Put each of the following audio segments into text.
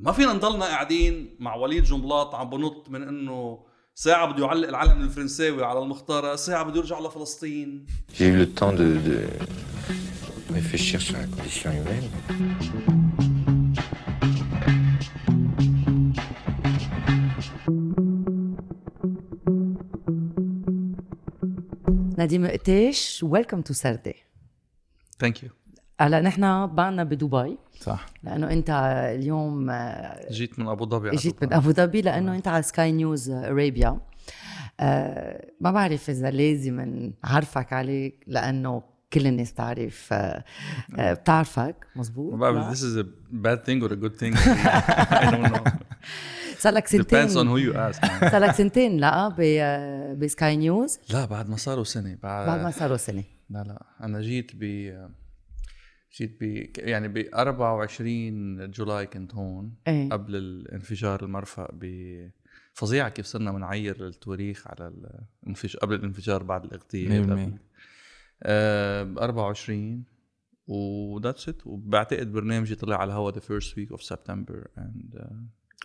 ما فينا نضلنا قاعدين مع وليد جنبلاط عم بنط من انه ساعة بده يعلق العلم الفرنساوي على المختارة، ساعة بده يرجع لفلسطين. J'ai eu le temps de réfléchir sur la condition humaine. نديم قتاش، ويلكم تو سردي. ثانك يو. هلا نحن بعنا بدبي صح، لانه انت اليوم جيت من ابو ظبي. جيت من ابو ظبي لانه انت على سكاي نيوز ارابيا. ما بعرف اذا لازم نعرفك عليك لانه كل الناس تعرف بتعرفك. مزبوط. ما بعرف this is a bad thing or a good thing. I don't know. صار سنتين. Depends on who you ask. صار سنتين لا بسكاي نيوز. لا بعد ما صاروا سنة. بعد ما صاروا سنة. لا أنا جيت ب 24 جولاي كنت هون. ايه؟ قبل الانفجار المرفأ. بفظيعة كيف صرنا منعير التواريخ على قبل الانفجار بعد الاغتيال. 24 وذاتس ات. وبعتقد برنامجي طلع على الهواء the first week of September and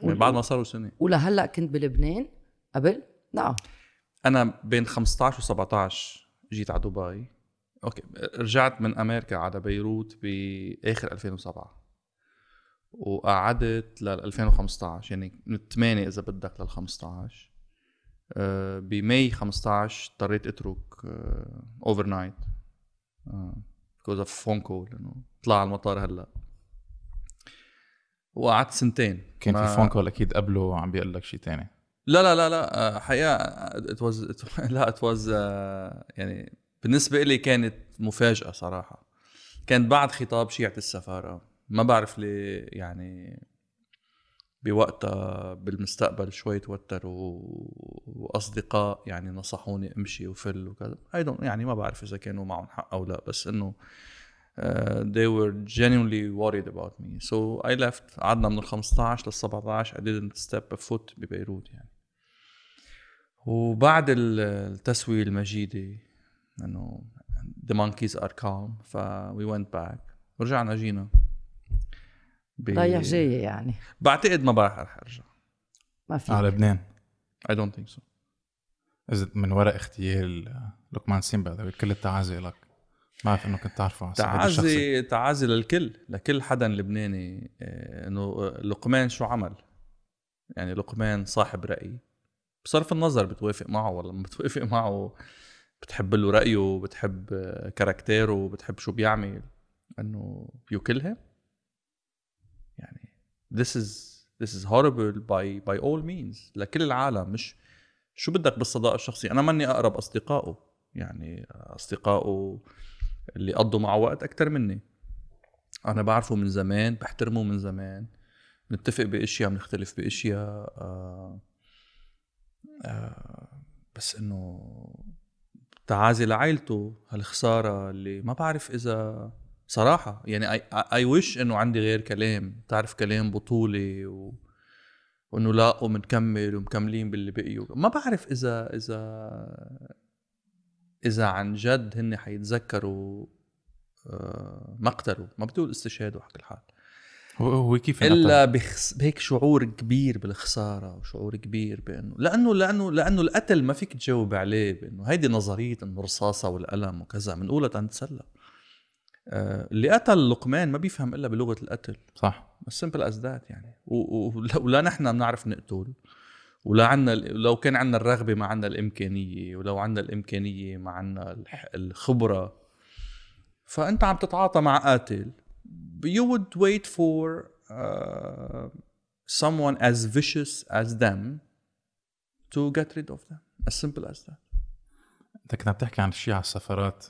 بعد ما صاروا سنة. ولهلا كنت بلبنان قبل؟ نعم انا بين 15 و 17 جيت على دبي. اوكي رجعت من امريكا على بيروت باخر 2007 وقعدت لل 2015 يعني من 8 اذا بدك لل 15. بماي 15 اضطريت اترك اوفر نايت because of phone call انه طلع على المطار هلا. وقعدت سنتين. كان في فون كول اكيد قبله عم بيقول لك شيء تاني؟ لا حقيقه ات واز يعني بالنسبه لي كانت مفاجاه صراحه. كان بعد خطاب شيعه السفاره ما بعرف ليه يعني بوقتها بالمستقبل شوي توتروا واصدقاء يعني نصحوني امشي وفل وكذا. يعني ما بعرف اذا كانوا معهم حق او لا، بس انه they were genuinely worried about me so I left. قعدنا من 15 لل 17 I didn't step a foot ببيروت يعني. وبعد التسوية المجيدة انه the monkeys are calm ف we went back. ورجعنا جينا رايح جاي يعني. بعتقد ما بقى رح ارجع ما في على لبنان. I don't think so. من وراء اغتيال لقمان سليم بعد كل التعازي لك. ما عارف انه كنت تعرفه. تعازي لكل حدا لبناني انه لقمان شو عمل يعني. لقمان صاحب رأي بصرف النظر بتوافق معه ولا ما بتوافق معه، بتحب له رأيه، بتحب كاركتيره، بتحب شو بيعمل، انه يوكلها يعني. this is horrible by all means لكل العالم. مش شو بدك بالصداقة الشخصية. انا ماني اقرب اصدقائه يعني. اصدقائه اللي قضوا مع وقت أكتر مني، أنا بعرفه من زمان، بحترمه من زمان، نتفق بأشياء بنختلف بأشياء. بس إنه تعازي لعائلته هالخسارة اللي ما بعرف إذا صراحة يعني I wish إنه عندي غير كلام، تعرف كلام بطولي وإنه لا ومنكمل ومكملين باللي بقيه. ما بعرف إذا عن جد هن حيتذكروا مقتله. ما بدو الاستشهاد وحق الحال هو كيف إلا بهيك شعور كبير بالخسارة وشعور كبير بأنه لأنه القتل ما فيك تجاوب عليه بأنه هيدي نظرية إنه رصاصة والألم وكذا من أولى تنتسلى. اللي قتل لقمان ما بيفهم إلا بلغة القتل صح. simple as that يعني. ولا نحن بنعرف نقتل ولا عنا لو كان عنا الرغبة ما عنا الإمكانية، ولو عنا الإمكانية ما عنا الخبرة. فأنت عم تتعاطى مع قاتل you would wait for someone as vicious as them to get rid of them as simple as that. أنت كنا بتحكي عن الشيعة السفرات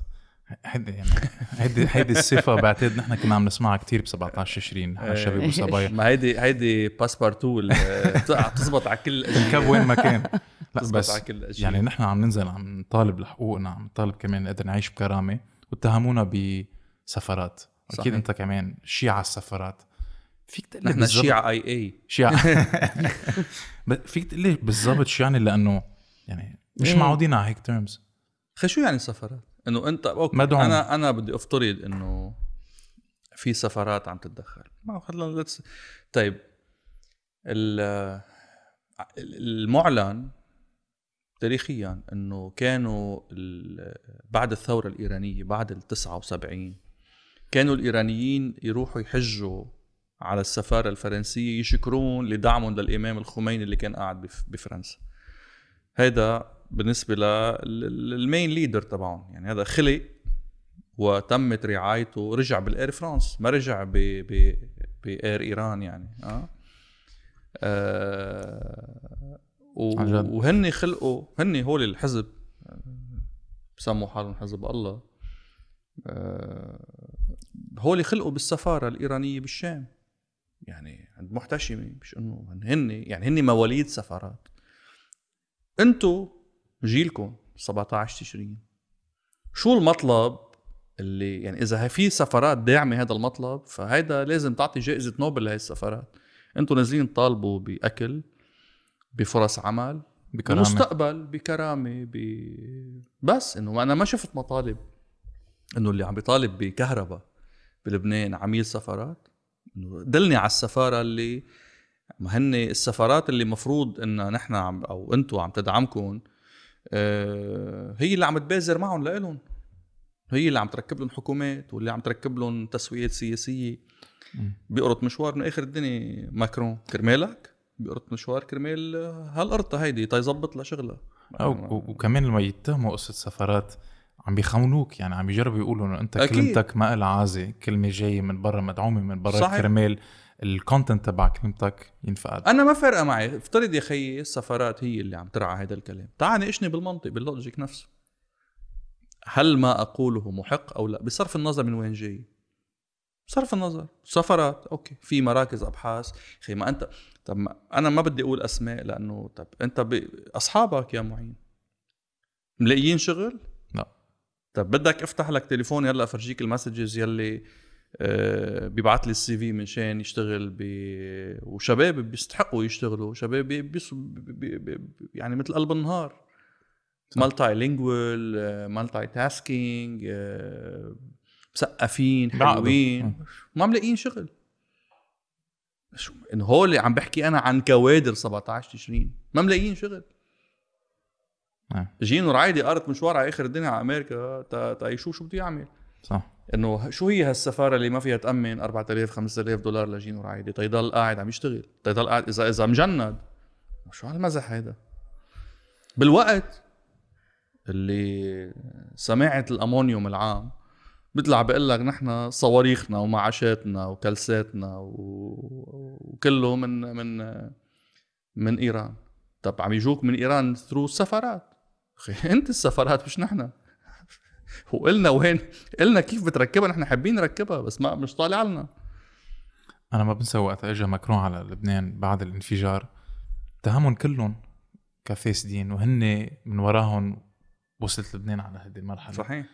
هيدي الصفة بعتقد نحن كنا عم نسمعها كتير ب 17 20 على الشباب والصبايا. ما هيدي باسبارتو بتزبط على كل الكب وين ما كان. لا بس يعني نحن عم ننزل عم نطالب لحقوقنا، عم نطالب كمان نقدر نعيش بكرامة، واتهمونا بسفرات. أكيد أنت كمان شيعة السفرات فيك تقلي. نحن شيعة اي شيعة فيك تقلي بالضبط شو يعني، لأنه يعني مش معودين على هيك terms. شو يعني السفرات؟ انه انت انا بدي افترض انه في سفرات عم تتدخل ما خلص. طيب المعلن تاريخيا انه كانوا بعد الثورة الإيرانية بعد ال79 كانوا الإيرانيين يروحوا يحجوا على السفارة الفرنسية يشكرون لدعمهم للإمام الخميني اللي كان قاعد بفرنسا. هذا بالنسبة للمين ليدر طبعا يعني هذا خلق وتمت رعايته، رجع بالإير فرانس ما رجع بإير إيران يعني وهن خلقوا هن هول الحزب بسموا حالهم حزب الله هول خلقوا بالسفارة الإيرانية بالشام يعني عند محتشمي، مش انه هن يعني هن مواليد سفارات. انتو جيلكم 17 تشرين شو المطلب اللي يعني اذا في سفارات داعمه هذا المطلب فهيدا لازم تعطي جائزه نوبل لهي السفارات. انتو نازلين طالبوا باكل، بفرص عمل، بكرامه، مستقبل، بكرامه، بس انه انا ما شفت مطالب انه اللي عم بيطالب بكهرباء بلبنان عميل سفارات انه دلني على السفاره اللي ما هن السفارات اللي مفروض ان نحن عم او انتو عم تدعمكم هي اللي عم تبازر معهم لإلهم، هي اللي عم تركب لهم حكومات واللي عم تركب لهم تسويات سياسيه بيقرط مشوار من اخر الدنيا ماكرون كرمالك، بيقرط مشوار كرمال هالقرطه هيدي تيظبط لها شغله. وكمان لما يتهموا قصه السفارات عم بيخونوك يعني عم يجربوا يقولوا انه انت أكيد. كلمتك ما لها عازه، كلمه جايه من برا مدعومه من برا كرمال الكونتنت تبع كلمتك ينفقد. انا ما فرقه معي، افترض يا خيي السفارات هي اللي عم ترعى هذا الكلام، تعال ناقشني بالمنطق باللوجيك نفسه، هل ما اقوله محق او لا بصرف النظر من وين جاي. بصرف النظر سفارات اوكي في مراكز ابحاث خي ما انت طب ما انا ما بدي اقول اسماء لانه طب انت اصحابك يا معين ملاقيين شغل؟ لا. طب بدك افتح لك تليفون يلا افرجيك المسجز يلي بيبعت لي السي في من شان يشتغل وشباب بيستحقوا يشتغلوا، شباب يعني مثل قلب النهار، مالتي لينجوال، مالتي تاسكينج، مثقفين حلوين ما ملاقيين شغل. شو انه هو اللي عم بحكي انا عن كوادر 17 تشرين ما ملاقيين شغل جينو رعايدي قارت مشوار على اخر الدنيا على امريكا تايشوف شو بده يعمل. صح انه شو هي هالسفاره اللي ما فيها تامن 4000 5000 دولار لجين ورعايدي تضل قاعد عم يشتغل، تضل قاعد اذا مجند. شو هالمزح هيدا بالوقت اللي سماعه الامونيوم العام بيطلع بقول لك نحن صواريخنا ومعاشاتنا وكلساتنا وكله من ايران. طب عم يجوك من ايران ثرو السفارات، اخي انت السفارات مش نحن. وقلنا وين قلنا كيف بتركبها، نحن حابين نركبها بس ما مش طالع لنا. انا ما بنسى وقت اجى ماكرون على لبنان بعد الانفجار اتهمهم كلهم كفاسدين وهن من وراهم وصلت لبنان على هذه المرحله. صحيح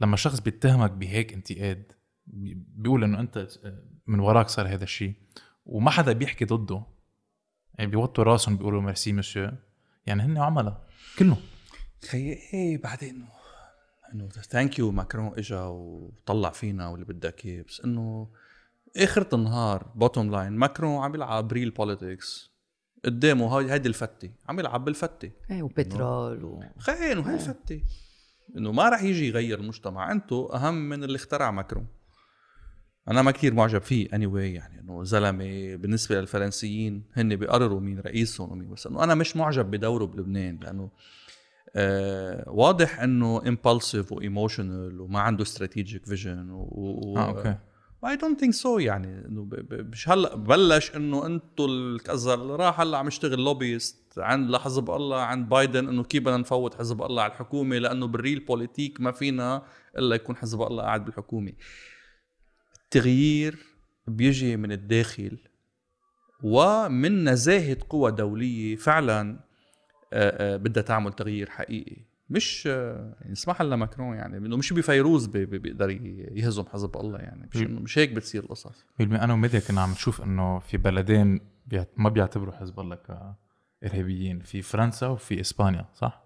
لما شخص بيتهمك بهيك انتقاد بيقول انه انت من وراك صار هذا الشيء وما حدا بيحكي ضده يعني بيوطوا راسهم بيقولوا ميرسي مسيو يعني هن عملاء كلهم. خي ايه بعدين انه ثانك يو ماكرون اجى وطلع فينا واللي بدك اياه، بس انه اخر النهار بوتوم لاين ماكرون عم يلعب بريل بوليتكس قدامه هيدي الفتة عم يلعب بالفتة ايه وبترول وخين وهالفتة انه ما راح يجي يغير المجتمع، انتو اهم من اللي اخترع ماكرون. انا ما كثير معجب فيه anyway يعني انه زلمه بالنسبه للفرنسيين هن بيقرروا مين رئيسهم ومين، بس انه انا مش معجب بدوره بلبنان لانه واضح انه امبالسيف وايموشنال وما عنده استراتيجيك فيجن اوكي اي دونت ثينك سو يعني انه مش هلا بلش انه انتم الكذا اللي راح هلا عم يشتغل لوبيست عند حزب الله عند بايدن انه كيف بدنا نفوت حزب الله على الحكومه لانه بالريل بوليتيك ما فينا الا يكون حزب الله قاعد بالحكومه. التغيير بيجي من الداخل ومن نزاهه قوى دوليه فعلا بدها تعمل تغيير حقيقي، مش نسمح لها ماكرون يعني انه مش بفيروز بيقدر يهزم حزب الله يعني مش هيك بتصير القصص. انا وميديا كنا عم نشوف انه في بلدين ما بيعتبروا حزب الله كارهابيين، في فرنسا وفي اسبانيا. صح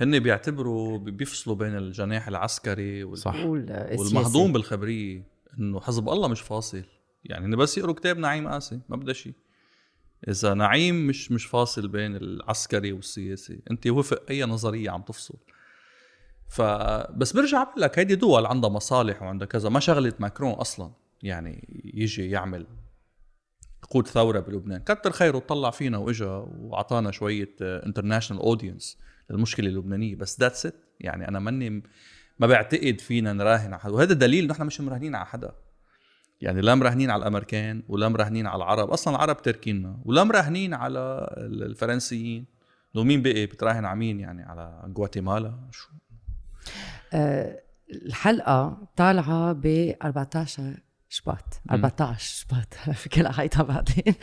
هن بيعتبروا بيفصلوا بين الجناح العسكري والمهضوم بالخبريه انه حزب الله مش فاصل يعني بس يقروا كتاب نعيم قاسم ما بده شيء إذا نعيم مش فاصل بين العسكري والسياسي، أنت وفق أي نظرية عم تفصل. فبس برجع أقول لك هيدي دول عندها مصالح وعندها كذا، ما شغلة ماكرون أصلا يعني يجي يعمل قود ثورة بلبنان، كتر خيره طلع فينا وإجا وعطانا شوية international audience للمشكلة اللبنانية، بس that's it. يعني أنا مني ما بعتقد فينا نراهن على حدا، وهذا دليل نحن مش مراهنين على حدا. يعني لا مراهنين على الأمريكان ولا مراهنين على العرب، أصلا العرب تركيننا، ولا مراهنين على الفرنسيين. لو مين بقى بتراهن على مين؟ يعني على غواتيمالا؟ شو الحلقة طالعة ب 14 شباط 14 شباط في كل حيطة بعدين.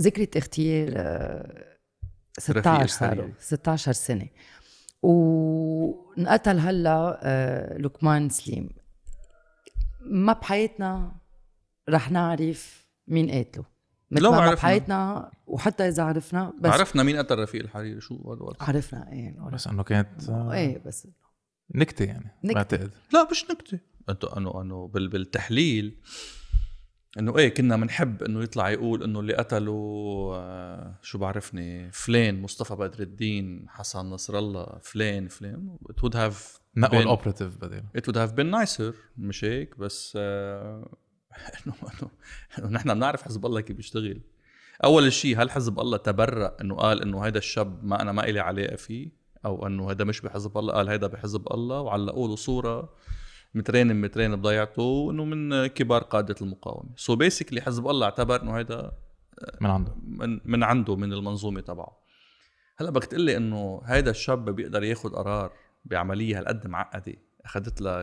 ذكرت اغتيال 16 سنة، ونقتل هلا لقمان سليم. ما بحياتنا رح نعرف مين قاتله، لو ما بحياتنا، وحتى إذا عرفنا بس عرفنا مين قتل رفيق الحريري، شو عرفنا إيه، بس إنه كانت إيه بس نكتة يعني بعتقد. لا مش نكتة، إنه بالتحليل إنه إيه كنا منحب إنه يطلع يقول إنه اللي قتلوا شو بعرفني فلان مصطفى بدر الدين حسن نصر الله فلان it would have نقول اوبراتيف بدل it would have been nicer، مش هيك؟ بس انه نحن بنعرف حزب الله كيف بيشتغل. اول شيء، هل حزب الله تبرأ انه قال انه هذا الشاب ما انا ما إلي علاقه فيه، او انه هذا مش بحزب الله؟ قال هذا بحزب الله، وعلقوا له صوره مترين بضيعته انه من كبار قاده المقاومه. سو بيسكلي حزب الله اعتبر انه هذا من عنده من المنظومه تبعه. هلا بدك تقول لي انه هذا الشاب بيقدر ياخذ قرار بعملية هالقد معقدة أخذت لها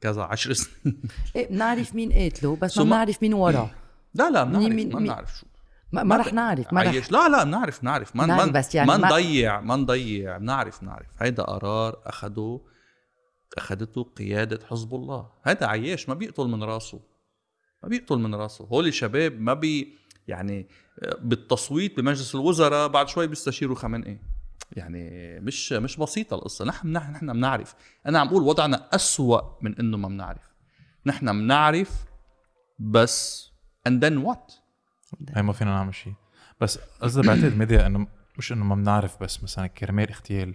كذا 10 سنين؟ إيه بنعرف مين قاتله، بس ما بنعرف مين وراه. لا بنعرف شو، ما رح نعرف، ما رح. لا بنعرف، ما نضيع، بنعرف هيدا قرار أخذته قيادة حزب الله. هيدا عياش ما بيقتل من راسه. هول الشباب ما بي يعني بالتصويت بمجلس الوزراء بعد شوي بيستشيروا خامنئي. يعني مش بسيطة القصة. نحن بنعرف. أنا عم أقول وضعنا أسوأ من إنه ما بنعرف. نحن بنعرف بس and then what؟ هاي ما فينا نعمل شيء. بس قصدي بعتقد ميديا إنه مش إنه ما بنعرف، بس مثلا كرمال اغتيال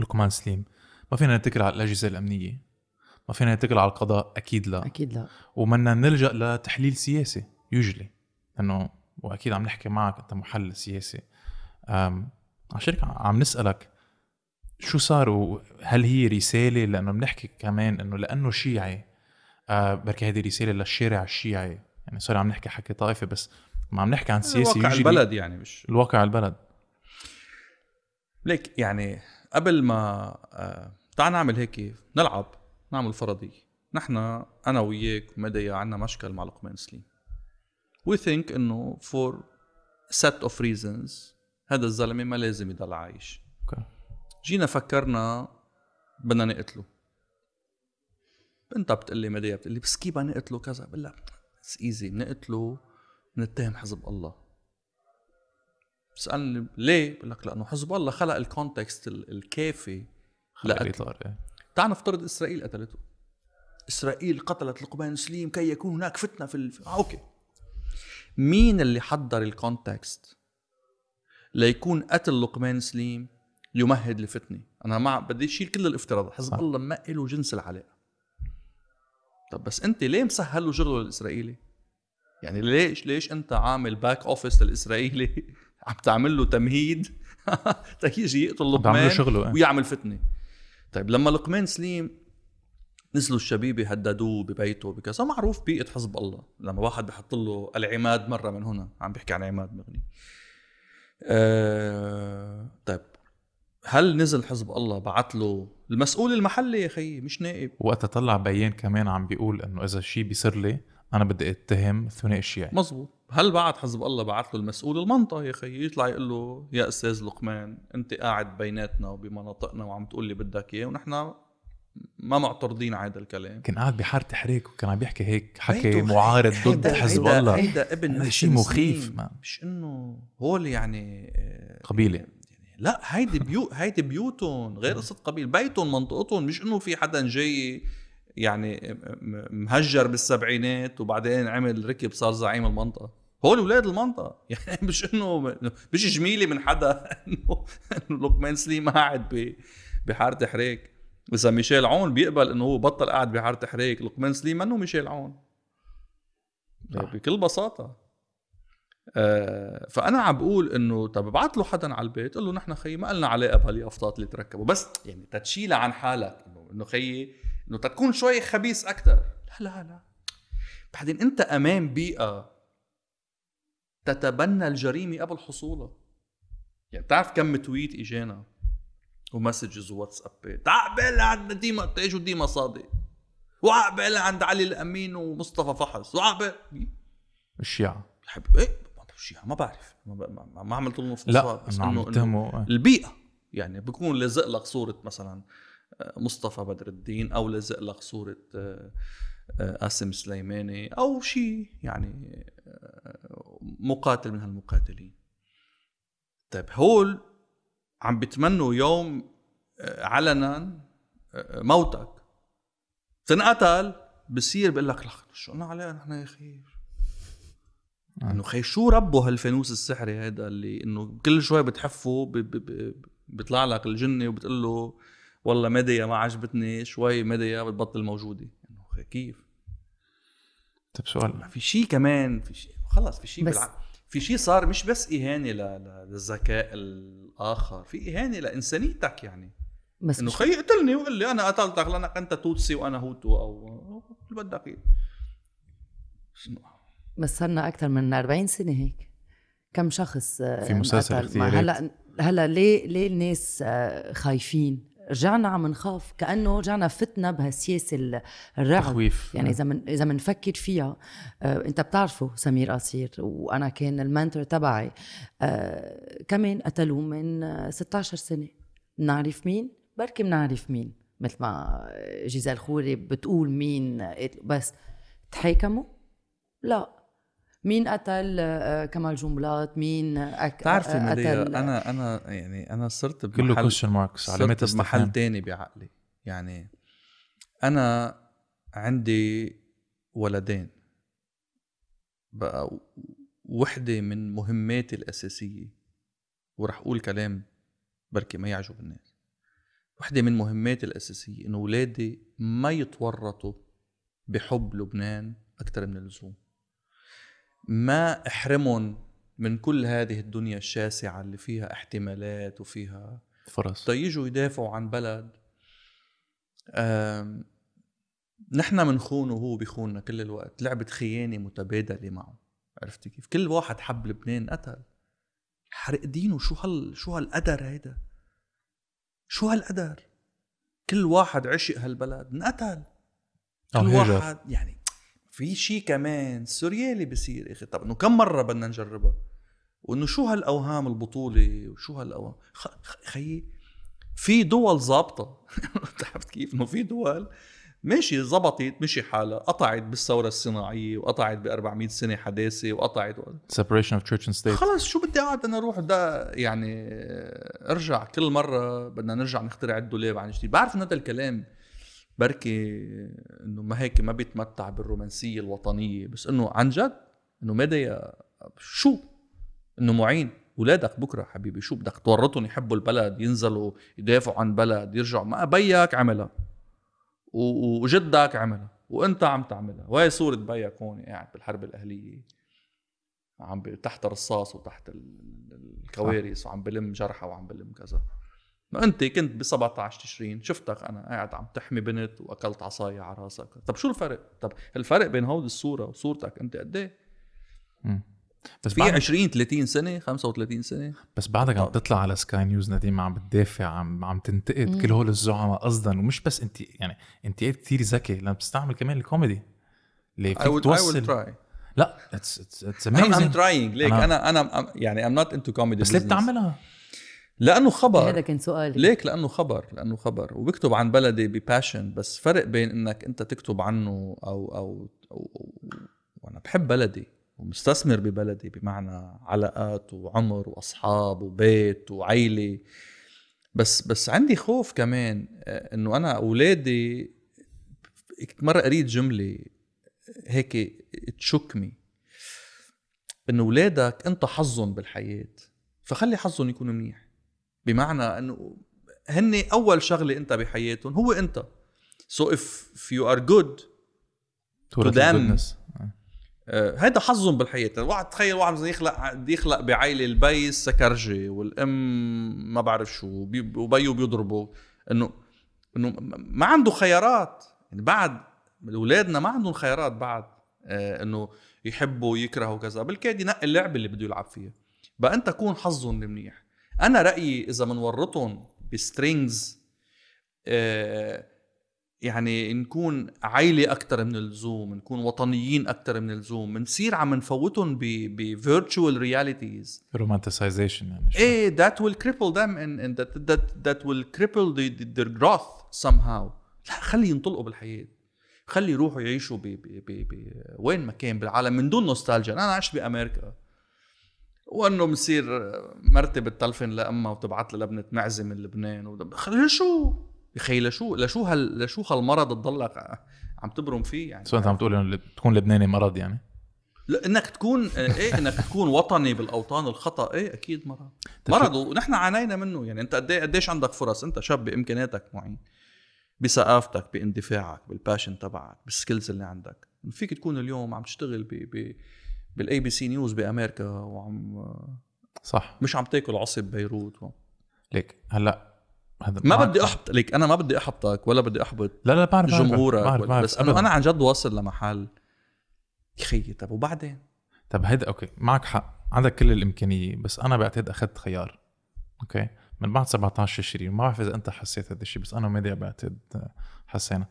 لقمان سليم ما فينا نتكل على الأجهزة الأمنية، ما فينا نتكل على القضاء، أكيد لا. ومنا نلجأ لتحليل سياسي يجلي، لأنه وأكيد عم نحكي معك أنت محلل سياسي. عشان عم نسألك شو صار، وهل هي رسالة؟ لأنه بنحكي كمان لأنه شيعي، بركي هذه رسالة للشارع الشيعي. يعني صار عم نحكي حكي طائفة، بس ما عم نحكي عن سياسي الواقع البلد، يعني مش الواقع البلد. ليك يعني قبل ما تعال نعمل هيك، نعمل فرضية. نحن أنا وياك مديا عنا مشكل مع لقمان سليم. We think إنه for set of reasons هذا الزلمة ما لازم يضل عايش. okay. جينا فكرنا بدنا نقتله. انت بتقلي مديا بتقلي بس كيف نقتله كذا؟ بلا it's easy، نقتله نتهم حزب الله. بسألني ليه؟ بقولك لأنه حزب الله خلق الكونتكست الكافي، خلق الإطار. تعال نفترض إسرائيل قتلته، إسرائيل قتلت لقمان سليم كي يكون هناك فتنة في أوكي. مين اللي حضر الكونتكست ليكون قتل لقمان سليم يمهد لفتني؟ أنا بدي أشيل كل الافتراض. حزب الله ما له جنس العلاقة. طب بس أنت ليه مسهل له شغله للإسرائيلي؟ يعني ليش أنت عامل باك أوفيس للإسرائيلي عم تعمل له تمهيد تيجي يقتل لقمان ويعمل فتنة؟ طيب لما لقمان سليم نزلوا الشبيبة هددوه ببيته بكذا، معروف بيئة حزب الله. لما واحد بحط له العماد مرة من هنا، عم بحكي عن عماد مغني. طيب هل نزل حزب الله بعت له المسؤول المحلي يا خيي مش نائب؟ وقت طلع بيان كمان عم بيقول انه اذا شيء بيصير لي انا بدي اتهم الثنائي الشيعي. مزبوط. هل بعت حزب الله بعت له المسؤول المنطقه يا خيي يطلع يقول له يا استاذ لقمان انت قاعد بيناتنا وبمناطقنا وعم تقول لي بدك اياه ونحن ما معترضين على هذا الكلام؟ كان قاعد بحارة تحريك وكان عم بيحكي هيك حكي معارض ضد حزب الله. هيدا ابن شيء مخيف، مش انه هول يعني قبيله يعني. لا هيدي بيوتهم غير قصه قبيل، بيتهم منطقتهم، مش انه في حدا جاي يعني مهجر بالسبعينات وبعدين عمل ركب صار زعيم المنطقه. هول اولاد المنطقه يعني مش انه مش جميله من حدا انه لقمان سليم قاعد بحاره حريك. اذا ميشيل عون بيقبل انه هو بطل قاعد بحاره حريك، لقمان سليم منه ميشيل عون بكل بساطه. فانا عم بقول انه طب ابعت له حدا على البيت قل له نحن خيي ما لنا علاقه بهاليافطات اللي تركبوا، بس يعني تتشيلها عن حالك انه خيي انه تكون شوي خبيث اكثر. لا لا لا، بعدين انت امام بيئه تتبنى الجريمه قبل حصولها. يعني بتعرف كم تويت اجانا ومسجز واتساب تعقبل عند ديما تيجوا ديما صادق، وعقبل عند علي الامين ومصطفى فحص، وعقبل الشيعة حبيبي ايه الشيعة ما بعرف ما عملت لهم فحوصات، بس انه البيئه يعني بكون لازق لك صوره مثلا مصطفى بدر الدين او لازق لك صوره قاسم سليماني او شيء يعني مقاتل من هالمقاتلين. طيب هول عم بتمنوا يوم علنا موتك، تنقتل بصير بقول لك شو قلنا عليه نحن يا اخي انه خي شو ربوا هالفانوس السحري هذا اللي انه كل شوي بتحفه بيطلع لك الجني وبتقول له والله ميديا ما عجبتني شوي ميديا بتبطل موجوده. كيف؟ طب سؤال، ما في شيء كمان، في شيء خلص، في شيء في شيء صار مش بس إهانة للذكاء الآخر، في إهانة لإنسانيتك. يعني إنه خي قتلني وقال لي أنا قتلتك لأنك أنت توتسي وأنا هوتو أو بدك. بس هلنا أكثر من 40 سنة هيك كم شخص في مسلسل كتير. هلا ليه الناس خايفين؟ رجعنا عم نخاف، كأنه رجعنا فتنا بهالسياسة الرعب تخويف. يعني إذا منفكر فيها، أنت بتعرفه سمير قصير وأنا كان المنتور تبعي، كمان قتلوا من 16 سنة. منعرف مين؟ بركي منعرف مين، مثل ما جزال خوري بتقول مين، بس تحاكموا؟ لا. مين قتل كمال جنبلاط؟ مين تعرفي مديا؟ انا يعني انا صرت بمحل تاني بعقلي. يعني انا عندي ولدين، بقى وحده من مهماتي الاساسيه، ورح اقول كلام بركي ما يعجب الناس، وحده من مهماتي الاساسيه انه ولادي ما يتورطوا بحب لبنان اكثر من اللزوم، ما احرمهم من كل هذه الدنيا الشاسعة اللي فيها احتمالات وفيها فرص تيجوا يدافعوا عن بلد نحن منخونه وهو بيخوننا كل الوقت، لعبة خيانة متبادلة معه. عرفت كيف؟ كل واحد حب لبنان قتل، حرق دينه. شو هالقدر هيدا؟ شو هالقدر؟ كل واحد عشق هالبلد انقتل، كل واحد يعني في شيء كمان سوريالي بصير. اخي طب انه كم مره بدنا نجربها، وانه شو هالاوهام البطوله وشو هالاوهام. خيي في دول ظابطه تعرفت كيف؟ انه في دول ماشي ظبطت مشي حالها، قطعت بالثوره الصناعيه وقطعت ب400 سنه حداثه وقطعت سيبريشن اوف تشيرش اند ستيت. خلص شو بدي قاعد انا اروح ده يعني ارجع كل مره بدنا نرجع نخترع الدولاب عن جديد. بعرف ان هذا الكلام بركي انه ما هيك ما بيتمتع بالرومانسيه الوطنيه، بس انه عن جد انه ميديا شو انه معين اولادك بكره حبيبي، شو بدك تورطهم يحبوا البلد، ينزلوا يدافعوا عن بلد، يرجعوا؟ ما بيك عملها وجدك عملها وانت عم تعملها، وهي صوره بيك هون قاعد بالحرب الاهليه عم تحت الرصاص وتحت الكوارث وعم بلم جرحى وعم بلم كذا. ما أنت كنت ب17 تشرين شفتك أنا قاعد عم تحمي بنت وأكلت عصاية على راسك. طب شو الفرق؟ طب الفرق بين هود الصورة وصورتك أنت قد إيه؟ بس في 20-30 سنة 35 سنة بس بعدك عم تطلع على سكاي نيوز نديم عم بتدافع عم تنتقد كل هول الزعماء قصدا. ومش بس أنت، يعني أنت كتير ذكي لأن بتستعمل كمان الكوميدي اللي فيك توصل. لا it's amazing. I'm trying. ليك أنا يعني I'm not into comedy. بس ليه بتعملها؟ لأنه خبر. هذا كان سؤالي. ليك لأنه خبر وبكتب عن بلدي بباشن. بس فرق بين إنك أنت تكتب عنه أو وأنا بحب بلدي ومستثمر ببلدي، بمعنى علاقات وعمر وأصحاب وبيت وعيلة. بس عندي خوف كمان إنه أنا أولادي. مرة قريت جملة هيك تشكمي انه اولادك انت حظهم بالحياه، فخلي حظهم يكون منيح، بمعنى انه هن اول شغله انت بحياتهم هو انت. So if you are good to them هيدا حظهم بالحياه. واحد تخيل واحد بده يخلق بعائله البي السكرجي والام ما بعرف شو وبيو بيضربه، انه ما عنده خيارات. يعني بعد اولادنا ما عندهم خيارات بعد، انه يحبوا يكرهوا كذا، بالكاد ينقي اللعبه اللي بده يلعب فيها. بقى انت كون حظهم منيح. انا رايي اذا منورطهم بسترينجز، يعني نكون عائله اكثر من اللزوم، نكون وطنيين اكثر من اللزوم، بنصير عم نفوتهم بفيرتشوال رياليتيز، رومانتسايزيشن. يعني ايه، ذات ويل كريبل ذم اند ذات ويل كريبل ذير جروث سم هاو. لا، خلي ينطلقوا بالحياه، خلي يروحوا يعيشوا وين ما كان بالعالم من دون نوستالجيا. انا عشت بامريكا، وانه بصير مرتب التلفن لامها وتبعت لابنه معزه من لبنان شو يخيل شو لشو هالمرض تضلك عم تبرم فيه. يعني انت عم تقول انه تكون لبناني مرض، يعني انك تكون ايه، انك تكون وطني بالاوطان الخطا، ايه اكيد مرض ونحن عانينا منه. يعني انت قديش عندك فرص، انت شاب بامكانياتك معين، بثقافتك، باندفاعك، بالباشن تبعك، بالسكيلز اللي عندك، فيك تكون اليوم عم تشتغل بالاي بي سي نيوز بامريكا وعم صح مش عم تاكل عصب بيروت ليك. هلا ما بدي احط ليك، انا ما بدي احطك ولا بدي احبط لا بعرف جمهورك، بس انا عن جد واصل لمحل خيي. طب وبعدين؟ طب هيدا اوكي، معك حق، عندك كل الامكانيه، بس انا بعتقد اخذت خيار اوكي من بعد 17 20. ما بعرف اذا انت حسيت هذا الشيء، بس انا ومادي بعتقد حسينا،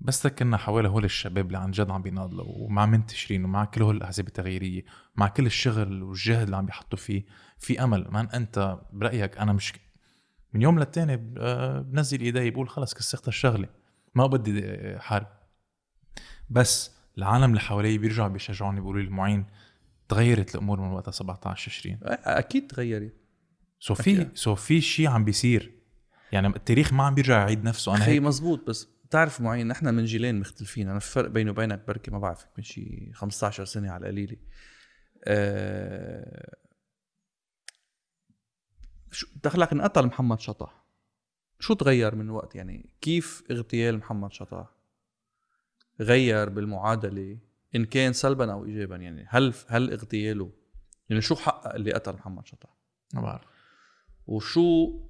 بس كنا حوالي هول الشباب اللي عن جد عم بيناضلوا، ومع منتشرين، ومع كل هول الاحزاب التغييريه، مع كل الشغل والجهد اللي عم بيحطوا فيه، في امل. ما انت برايك انا مش من يوم للتاني بنزل ايدي بقول خلص كسخت الشغله، ما بدي حرب، بس العالم اللي حوالي بيرجعوا بيشجعوني، بيقولوا لي المعين تغيرت الامور من وقتها 17 20. اكيد تغيرت. سو في شيء عم بيصير، يعني التاريخ ما عم بيرجع يعيد نفسه. انا هي مزبوط، بس تعرف معين نحن من جيلين مختلفين. انا الفرق بيني وبينك بركي ما بعرفك من شيء 15 سنه على القليله. شو دخلك انقتل محمد شطاح؟ شو تغير من وقت؟ يعني كيف اغتيال محمد شطاح غير بالمعادله ان كان سلبا او ايجابا؟ يعني هل اغتياله، يعني شو حقق اللي قتل محمد شطاح؟ ما بعرف. وشو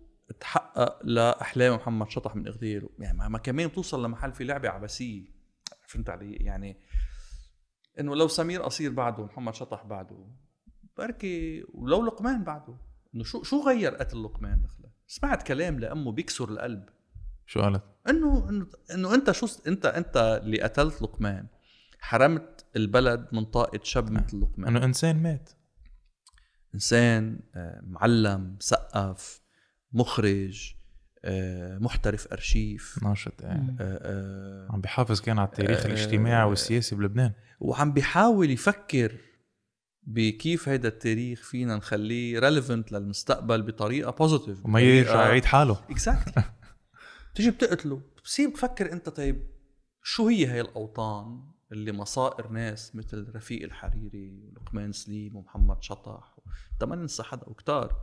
تحقق لأحلام محمد شطاح من اغتياله؟ يعني ما كمان بتوصل لمحل في لعبة عباسية، فهمت علي؟ يعني انه لو سمير قصير بعده، محمد شطاح بعده، بركي ولو لقمان بعده، انه شو غير قتل لقمان؟ دخله سمعت كلام لأمه بيكسر القلب. شو قالت؟ انه انت شو انت اللي قتلت لقمان، حرمت البلد من طاقة شاب مثل لقمان، انه انسان مات، انسان معلم، مثقف، مخرج، محترف ارشيف، ناشط، عم بيحافظ كان على التاريخ الاجتماعي والسياسي بلبنان، وعم بيحاول يفكر بكيف هيدا التاريخ فينا نخليه ريليفنت للمستقبل بطريقه بوزيتيف، وما يرجع يعيد حاله. اكزاكتلي. بتيجي بتقتله، بتصير بفكر انت طيب شو هي الاوطان اللي مصائر ناس مثل رفيق الحريري ولقمان سليم ومحمد شطاح وتمن ننسى حدا وكتار،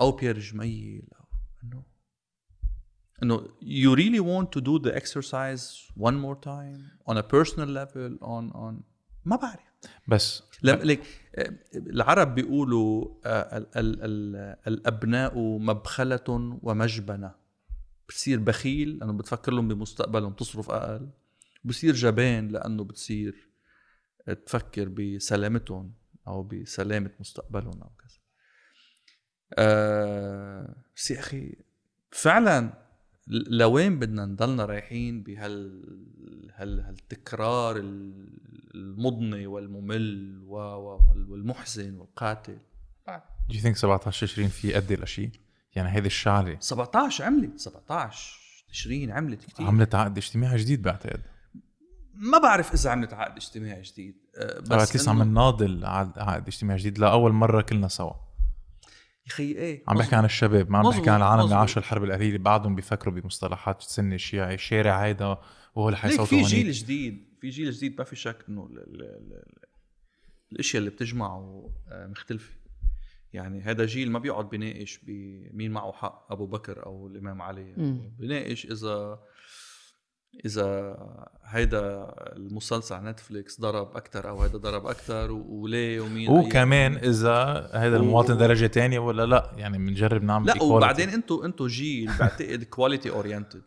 او بيار جميل، او انه you really want to do the exercise one more time on a personal level on ما بعرف. بس لك العرب بيقولوا الابناء مبخلة ومجبنة. بتصير بخيل لأنه بتفكر لهم بمستقبلهم، تصرف أقل، بصير جبان لأنه بتصير تفكر بسلامتهم أو بسلامة مستقبلهم أو كذا. بس يا أخي فعلا لوين بدنا نضلنا رايحين بهالتكرار المضني والممل والمحزن والقاتل؟ Do you think 17-20 في قد الأشياء؟ يعني هذه الشعلة 17 عملت 17-20 عملت كتير، عملت عقد اجتماعي جديد بعتقد. ما بعرف إذا عملت عقد اجتماعي جديد، بس لسه عم نناضل عقد اجتماعي جديد لأول مرة كلنا سوا. يخي ايه، عم بحكي عن الشباب، ما عم بحكي عن العالم اللي عاشوا الحرب الأهلية، بعضهم بيفكروا بمصطلحات سن الشيعي شارع هيدا وهو اللي حيصوتوا هونيك. في جيل جديد، في جيل جديد ما في شك انه الاشياء اللي بتجمعه مختلفه. يعني هذا جيل ما بيقعد بيناقش بمين معه حق، ابو بكر او الامام علي، بيناقش اذا هيدا المسلسل على نتفليكس ضرب اكثر او هيدا ضرب اكثر وليه ومين، وكمان اذا هيدا المواطن درجه ثانيه ولا لا. يعني بنجرب نعمل لا. وبعدين انتو جيل بعتقد كواليتي اورينتد،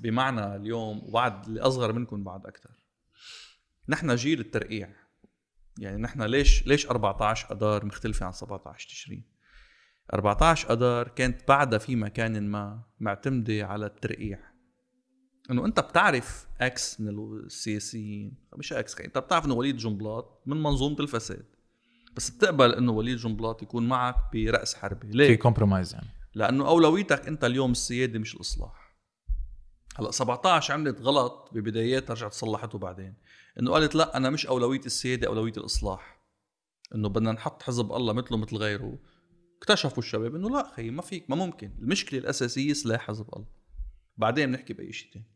بمعنى اليوم وبعد اللي اصغر منكم بعد اكثر. نحن جيل الترقيع. يعني نحن ليش 14 اذار مختلفه عن 17 تشرين؟ 14 اذار كانت بعدها في مكان ما معتمده على الترقيع، انه انت بتعرف اكس من السياسيين، مش اكس، انت بتعرف انه وليد جنبلاط من منظومه الفساد، بس بتقبل انه وليد جنبلاط يكون معك براس حربه. ليه؟ في كومبرومايز. يعني لانه اولويتك انت اليوم السياده مش الاصلاح. هلا 17 عملت غلط ببدايات، رجعت صلحته بعدين، انه قالت لا انا مش اولويتي السياده، اولويتي الاصلاح، انه بدنا نحط حزب الله مثله مثل غيره. اكتشفوا الشباب انه لا خي، ما فيك، ما ممكن، المشكله الاساسيه سلاح حزب الله. بعدين بنحكي باي شيء ثاني.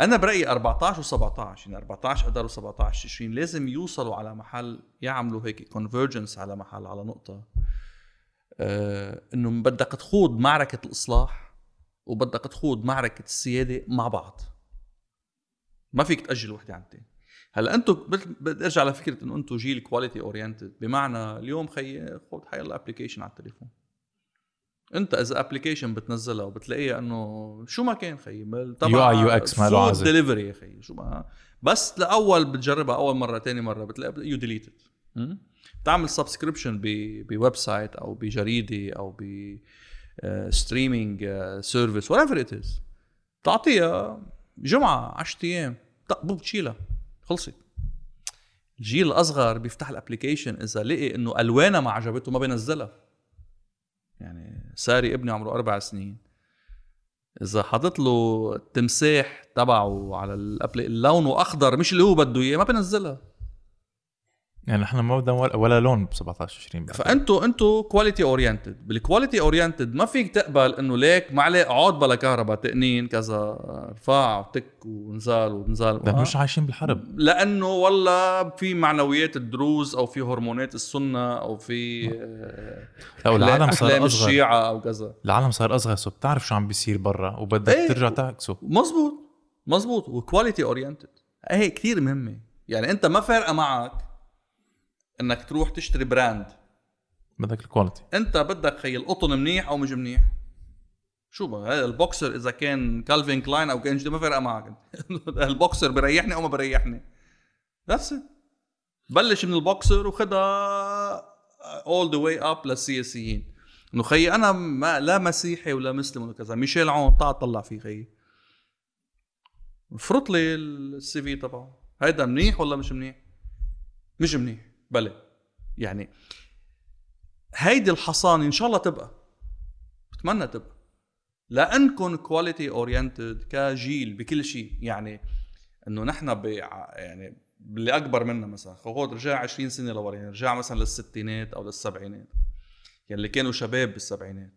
انا برايي 14 و17، يعني 14 اذار و17 تشرين لازم يوصلوا على محل، يعملوا هيك كونفرجنس على محل، على نقطه انه بدك تخوض معركه الاصلاح وبدك تخوض معركه السياده مع بعض، ما فيك تاجل وحده عن الثاني. هلا انتم برجع على فكره انه انتم جيل كواليتي اورينتد، بمعنى اليوم خي خذ حيلا ابلكيشن على التليفون، انت اذا ابلكيشن بتنزلها وبتلاقيها انه شو ما كان خي طبعا فود ديليفري يا خي، شو ما بس لاول بتجربها اول مره، تاني مره بتلاقي يو ديليتد. بتعمل سبسكريبشن بويب سايت او بجريده او بستريمينج سيرفيس whatever it is، تعطيها جمعه 10 ايام بتشيلها، خلصت. الجيل الاصغر بيفتح الابلكيشن اذا لقي انه الوانه ما عجبته ما بينزلها. يعني ساري ابني عمره 4 سنين، اذا حطت له التمساح تبعه على اللون اخضر مش اللي هو بده اياه ما بنزلها. يعني احنا ما بدنا ولا لون ب 17 20. فانتو كواليتي اورينتد. بالكواليتي اورينتد ما فيك تقبل انه ليك ما عليه اقعد بلا كهرباء، تقنين كذا، رفع وتك ونزال. ده مش عايشين بالحرب، لانه والله في معنويات الدروز او في هرمونات السنه او في العالم صار اصغر، الشيعة او كذا، العالم صار اصغر، سو بتعرف شو عم بيصير برا وبدك ترجع تعكسه. مزبوط. وكواليتي اورينتد هي كثير مهمه. يعني انت ما فارقه معك انك تروح تشتري براند، بدك الكواليتي. انت بدك خي القطن منيح او مش منيح، شو بقى البوكسر اذا كان كالفين كلاين او كان جديد ما فرق معك البوكسر بريحني او ما بريحني، ذاتس ات. بلش من البوكسر وخدها all the way up للسياسيين، انه خي انا ما لا مسيحي ولا مسلم ولا كذا. ميشيل عون طلع فيه خي، فرط لي السي في تبعه، هيدا منيح ولا مش منيح؟ مش منيح. بلى يعني هيدي الحصانة إن شاء الله تبقى، بتمنى تبقى، لأنكم كواليتي أورينتد كجيل بكل شيء. يعني إنه نحنا يعني اللي أكبر منا مثلا خود رجع 20 سنة لورا، يعني رجع مثلا للستينات أو للسبعينات، يعني اللي كانوا شباب بالسبعينات،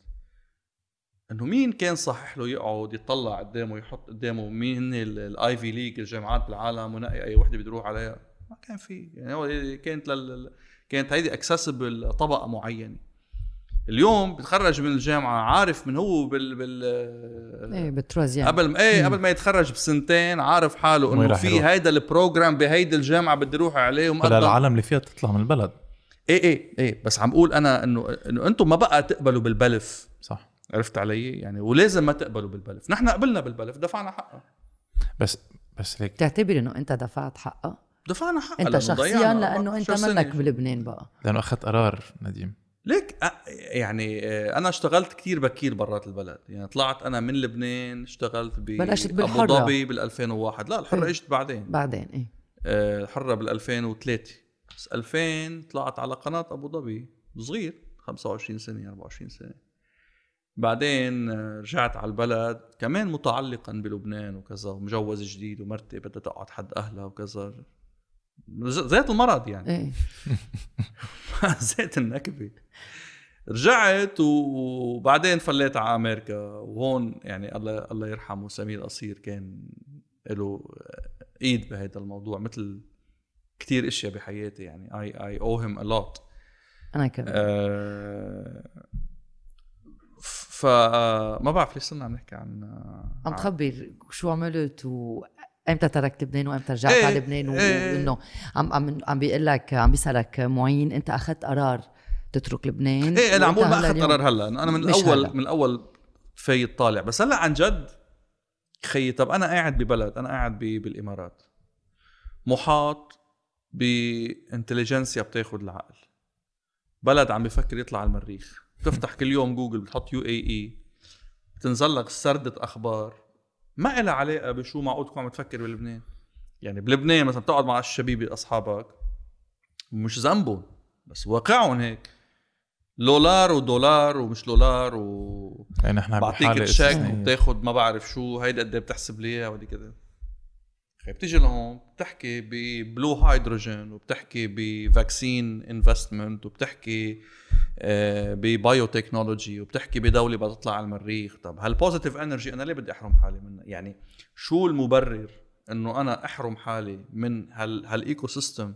إنه مين كان صحيح له يقعد يطلع قدامه يحط قدامه مين هن الآيفي ليج، الجامعات بالعالم، ونقي أي وحدة بيروح عليها؟ ما كان في. يعني كانت هيدي اكسسبل طبقه معينه. اليوم بتخرج من الجامعه عارف من هو بالتراز، يعني قبل ما يتخرج بسنتين عارف حاله انه في هيدا البروجرام بهيدي الجامعه بدي اروح عليه، ومقدر العالم اللي فيها تطلع من البلد. ايه بس عم اقول انا انه انتم ما بقى تقبلوا بالبلف، صح؟ عرفت علي؟ يعني ولازم ما تقبلوا بالبلف. نحن قبلنا بالبلف، دفعنا حقه. بس ليك تعتبر انه انت دفعت حقه، دفعنا حقا انت شخصيا، لانه انت منك بلبنان بقى، لانه اخذت قرار نديم ليك. يعني انا اشتغلت كتير بكير برات البلد، يعني طلعت انا من لبنان، اشتغلت بأبو ظبي بال2001. لا الحرة اجت بعدين الحرة بال2003. بس 2000 طلعت على قناة ابو ظبي صغير، 25 سنة 24 سنة. بعدين رجعت على البلد كمان متعلقا بلبنان وكذا، ومجوز جديد ومرتي بدها تقعد حد اهلها وكذا، زيت المرض يعني زيت النكبة. رجعت وبعدين فليت على أمريكا، وهون يعني الله يرحمه سمير قصير كان له ايد بهذا الموضوع مثل كتير اشياء بحياتي يعني. I owe him a lot. انا كمان فما بعرف ليش صرنا عم نحكي عن عم تخبر شو عملت وامتى تركت لبنان وامتى رجعت على لبنان وانه عم بيقول لك عم بيسالك معين انت اخذت قرار تترك لبنان. ايه انا عم بقول ما اخذت قرار هلا، انا من الاول من الاول في طالع، بس هلا عن جد خيي. طب انا قاعد ببلد، انا قاعد بالامارات محاط بانتليجنسيا بتاخذ العقل، بلد عم بفكر يطلع على المريخ، تفتح كل يوم جوجل بتحط UAE بتنزل لك سردة اخبار ما لها علاقه بشو معقولكم عم تفكر بلبنان. يعني بلبنان مثلا بتقعد مع الشبيبه اصحابك مش ذنبهم بس واقعهم هيك، لولار ودولار ومش لولار و يعني احنا بعطيك تشيك وبتاخذ ما بعرف شو هيدا قد ايه بتحسب ليها ودي كده. بتيجي لهون بتحكي ببلو هيدروجين وبتحكي بفاكسين انفستمنت وبتحكي ببايو تكنولوجي وبتحكي بدولة بتطلع على المريخ. طب هالبوزيتيف انرجي انا ليه بدي احرم حالي منها؟ يعني شو المبرر انه انا احرم حالي من هالايكو سيستم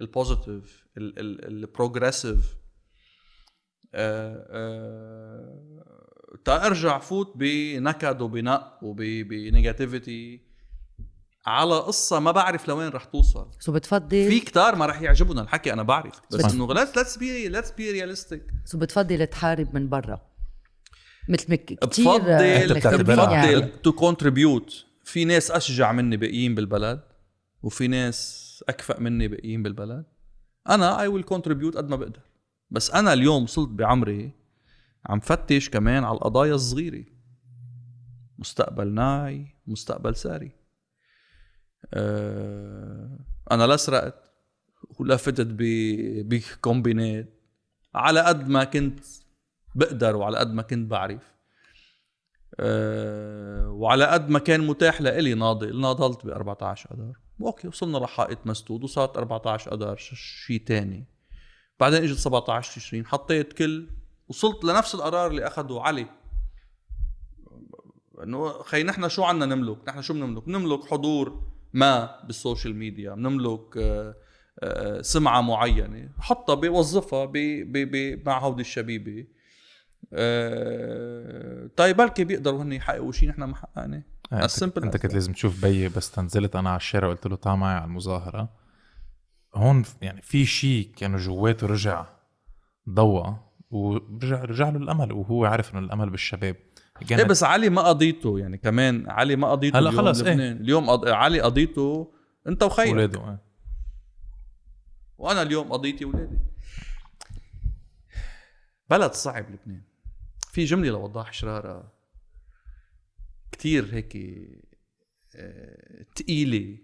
البوزيتيف البروجريسيف؟ تأرجع فوت بنكد وبنق وبنيجاتيفيتي على قصة ما بعرف لوين رح توصل. سو بتفضل في كتار ما رح يعجبنا الحكي أنا بعرف، بس إنه let's be realistic. سو بتفضل تحارب من برا مثل كتير بتفضل to contribute. في ناس أشجع مني بقيين بالبلد وفي ناس أكفأ مني بقيين بالبلد، أنا I will contribute قد ما بقدر. بس أنا اليوم صلت بعمري عم فتش كمان على القضايا الصغيرة، مستقبل ناي، مستقبل ساري. أنا لا سرقت ولا فتت بكومبينات على قد ما كنت بقدر وعلى قد ما كنت بعرف وعلى قد ما كان متاح لإلي. ناضل ناضلت ب14 أدار وأوكي وصلنا لحائط مسدود وصارت 14 أدار شي تاني، بعدين اجت 17 تشرين حطيت كل، وصلت لنفس القرار اللي اخده علي انه خي نحن شو عنا نملك، نحن شو بنملك؟ نملك حضور ما بالسوشيال ميديا، نملك سمعة معينة حطها بوظفها مع هودي الشبيبة. طيب بلكي بيقدروا هن يحققوا شيء نحن ما حققناه. انت كنت لازم تشوف بيي، بس تنزلت انا على الشارع وقلت له تعا معي على المظاهرة هون، يعني في شيء كانوا جواته رجع ضوء ورجع له الامل، وهو عارف انه الامل بالشباب. إيه بس علي ما قضيته، يعني كمان علي ما قضيته هلا خلص. إيه؟ اليوم علي قضيته انت وخيرك ولاده. إيه؟ وانا اليوم قضيتي ولادي. بلد صعب لبنان، في جمله لوضاح شراره كتير هيك ثقيله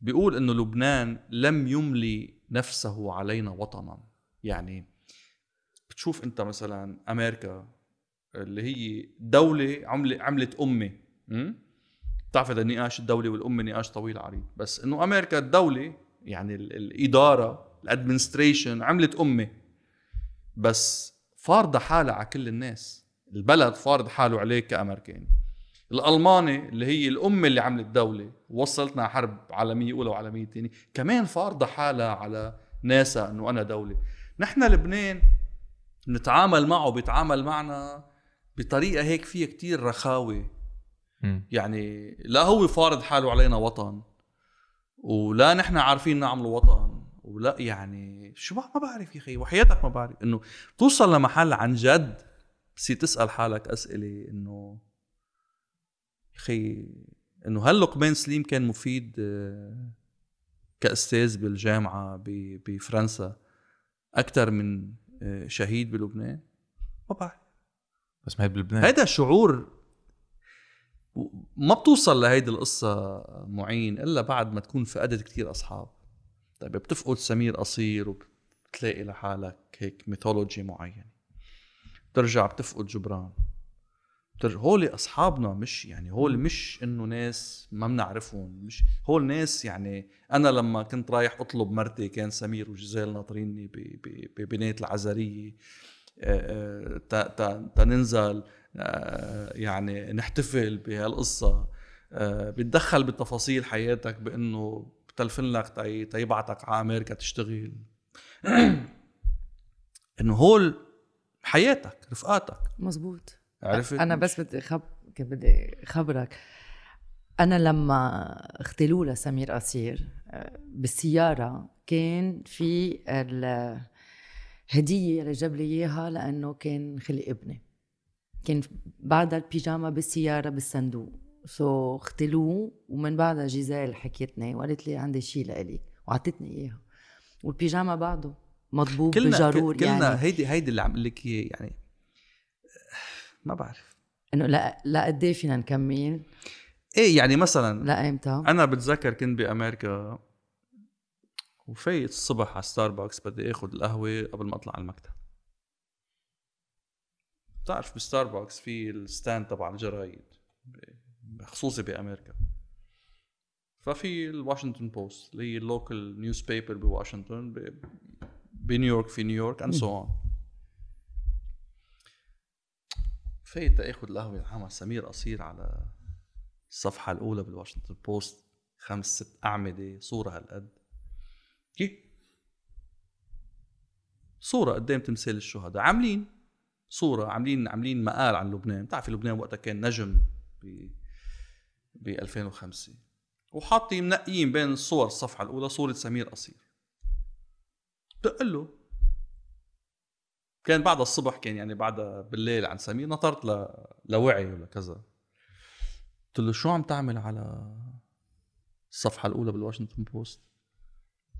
بيقول إنه لبنان لم يملي نفسه علينا وطناً. يعني بتشوف أنت مثلاً أمريكا اللي هي دولة عملت أمة، بتعرف هذا نقاش الدولة والأمة نقاش طويل عريض، بس إنه أمريكا الدولة يعني الإدارة الأدمنستريشن عملت أمة، بس فارضة حالة على كل الناس، البلد فارض حاله عليك كأمريكاني. الألماني اللي هي الأمة اللي عملت دولة وصلتنا حرب عالمية أولى وعالمية تانية كمان فارضة حالة على ناسا أنه أنا دولة. نحن لبنان نتعامل معه بيتعامل معنا بطريقة هيك فيها كتير رخاوة. يعني لا هو فارض حاله علينا وطن ولا نحن عارفين نعمل وطن ولا يعني شو ما بعرف يا أخي وحياتك ما بعرف. أنه توصل لمحل عن جد بسي تسأل حالك أسئلة أنه أخي إنه هل لقمان سليم كان مفيد كأستاذ بالجامعة بفرنسا أكتر من شهيد بلبنان؟ ما بعرف. بس ما هي بلبنان. هيدا شعور ما بتوصل لهيدي القصة معين إلا بعد ما تكون فقدت كتير أصحاب. طيب بتفقد سمير قصير وبتلاقي لحالك هيك ميثولوجي معين، ترجع بتفقد جبران، هولي أصحابنا مش يعني هول مش إنه ناس ما منعرفهم، مش هول ناس. يعني أنا لما كنت رايح أطلب مرتي كان سمير وجزال ناطريني ببناية العزرية تننزل يعني نحتفل بهالقصة. بتدخل بالتفاصيل حياتك بانه بتلفن لك تيبعتك على امريكا تشتغل انه هول حياتك رفقاتك. مزبوط. عرفت انا بس بدي خبرك انا لما اختلوا لسمير قصير بالسياره كان في الهديه اللي جاب لي اياها لانه كان خلي ابني كان بعد البيجاما بالسياره بالصندوق سو اختلوا ومن بعدها جزال حكيتني وقالت لي عندي شيء لإلك وعطتني اياها والبيجاما بعده مطبوب بجرور كلنا هيدي اللي عم لك اياه يعني ما بعرف انه لا قد ايه فينا نكمل ايه يعني مثلا لا امتى انا بتذكر كنت بامريكا وفايت الصبح على ستاربكس بدي اخذ القهوه قبل ما اطلع على المكتب. بتعرف بستاربكس في الستاند تبع الجرايد خصوصي بامريكا ففي الواشنطن بوست اللي هي اللوكال نيوز بيبر بواشنطن بنيويورك في نيويورك اند سو اون. فايت اخذ القهوه العامه سمير قصير على الصفحة الأولى بالواشنطن بوست 5-6 أعمدة صورة هالقد كي صورة قدام تمثال الشهداء عاملين صورة عاملين مقال عن لبنان. بتعرف لبنان وقتها كان نجم ب 2005 وحاطين منقيين بين الصور الصفحة الأولى صورة سمير قصير. بتقول له كان بعد الصبح كان يعني بعد بالليل عن سمير نطرت لوعي ولا كذا قلت له شو عم تعمل على الصفحة الأولى بالواشنطن بوست؟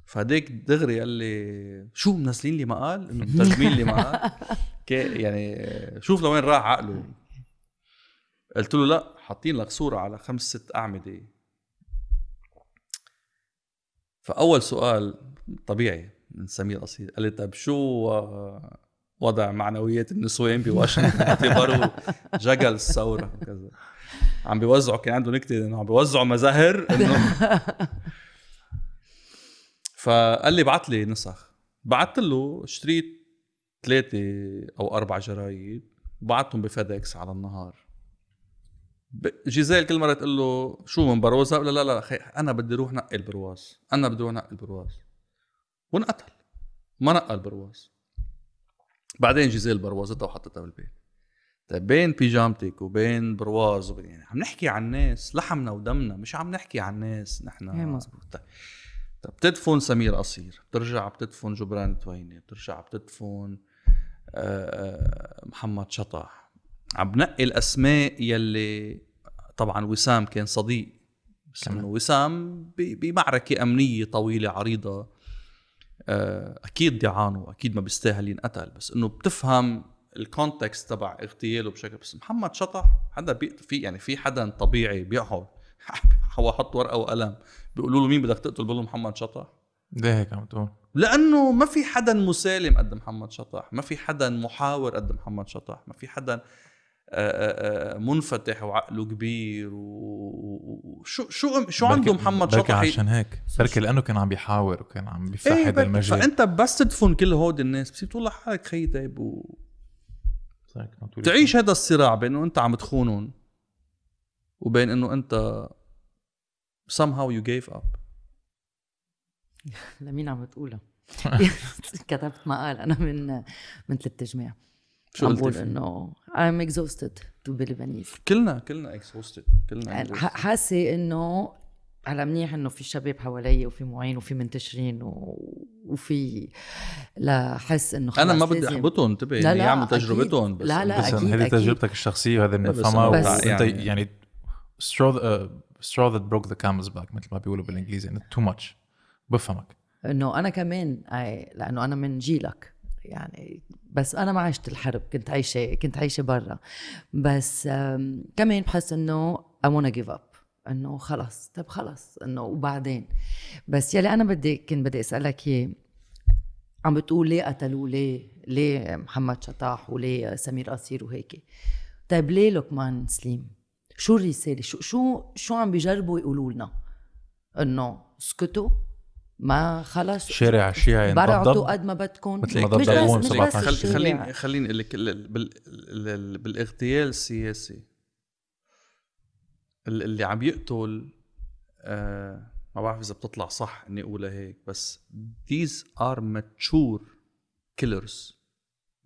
فهديك دغري قال لي شو منزلين لي مقال؟ إنه مترجمين لي مقال؟ يعني شوف لوين راح عقله. قلت له لا حاطين لك صورة على 5-6 أعمدة. فأول سؤال طبيعي من سمير قصير قال لي طب شو وضع معنويات النسوان بواشنطن اعتبروا جغل الثورة وكذا. عم بيوزعوا كان عنده نكتة انه عم بيوزعوا مزاهر انه فقال لي بعت لي نسخ. بعت له اشتريت 3 أو 4 جرايد وبعتهم بفيدكس على النهار. جيزيل كل مرة تقول له شو من بروزها ولا لا خي انا بدي روح نقل برواز ونقتل ما نقل برواز. بعدين جيزيل بروازتها وحطتها بالبيت. طيب بين بيجامتك وبين برواز وبين يعني عم نحكي عن ناس لحمنا ودمنا مش عم نحكي عن ناس نحن. ايه مزبوط. طيب بتدفن سمير قصير بترجع بتدفن جبران تويني بترجع بتدفن محمد شطاح. عم بنقي الاسماء يلي طبعا وسام كان صديق بس انه وسام بمعركه امنيه طويله عريضه اكيد ضيعانه اكيد ما بيستاهل ينقتل بس انه بتفهم الكونتكست تبع اغتياله بشكل. بس محمد شطح حدا في يعني في حدا طبيعي بيقعد حط ورقه وقلم بيقولوا له مين بدك تقتل بقول له محمد شطح. ده هيك عم تقول لانه ما في حدا مسالم قد محمد شطح ما في حدا محاور قد محمد شطح ما في حدا منفتح وعقله كبير وشو شو شو عنده محمد شطح. عشان هيك بركي لانه كان عم بيحاور وكان عم بيفتح هذا المجال. فانت بس تدفن كل هود الناس بس تقول لحالك خي طيب تعيش هذا الصراع بين انه انت عم تخونهم وبين انه انت somehow you gave up. لمين عم تقولها؟ كتبت مقال انا من 3 أجماع عم بقول انه I'm exhausted to be Lebanese. كلنا exhausted حاسه انه على منيح انه في شباب حوالي وفي معين وفي منتشرين وفي لا حس انه انا ما بدي احبطهم انتبه يعني يعملوا تجربتهم بس هذه تجربتك الشخصيه وهذا المفهمه وانت يعني straw that broke the camel's back مثل ما بيقولوا بالانجليزي انه تو ماتش. بفهمك انه انا كمان لانه انا من جيلك يعني بس انا ما عشت الحرب كنت عايشه برا بس كمان بحس انه I wanna give up انه خلص طب خلص انه وبعدين. بس يلي انا بدي اسالك اياه عم بتقول ليه قتلوا ليه محمد شطاح وليه سمير قصير وهيك. طيب ليه لقمان سليم؟ شو الرساله شو عم بيجربوا يقولوا لنا انه اسكتوا ما خلص شارع الشيعي انضبطوا قد ما بدكم خليني اقول لك بالاغتيال السياسي اللي عم يقتل ما بعرف إذا بتطلع صح إني أقولها هيك، بس these are mature killers،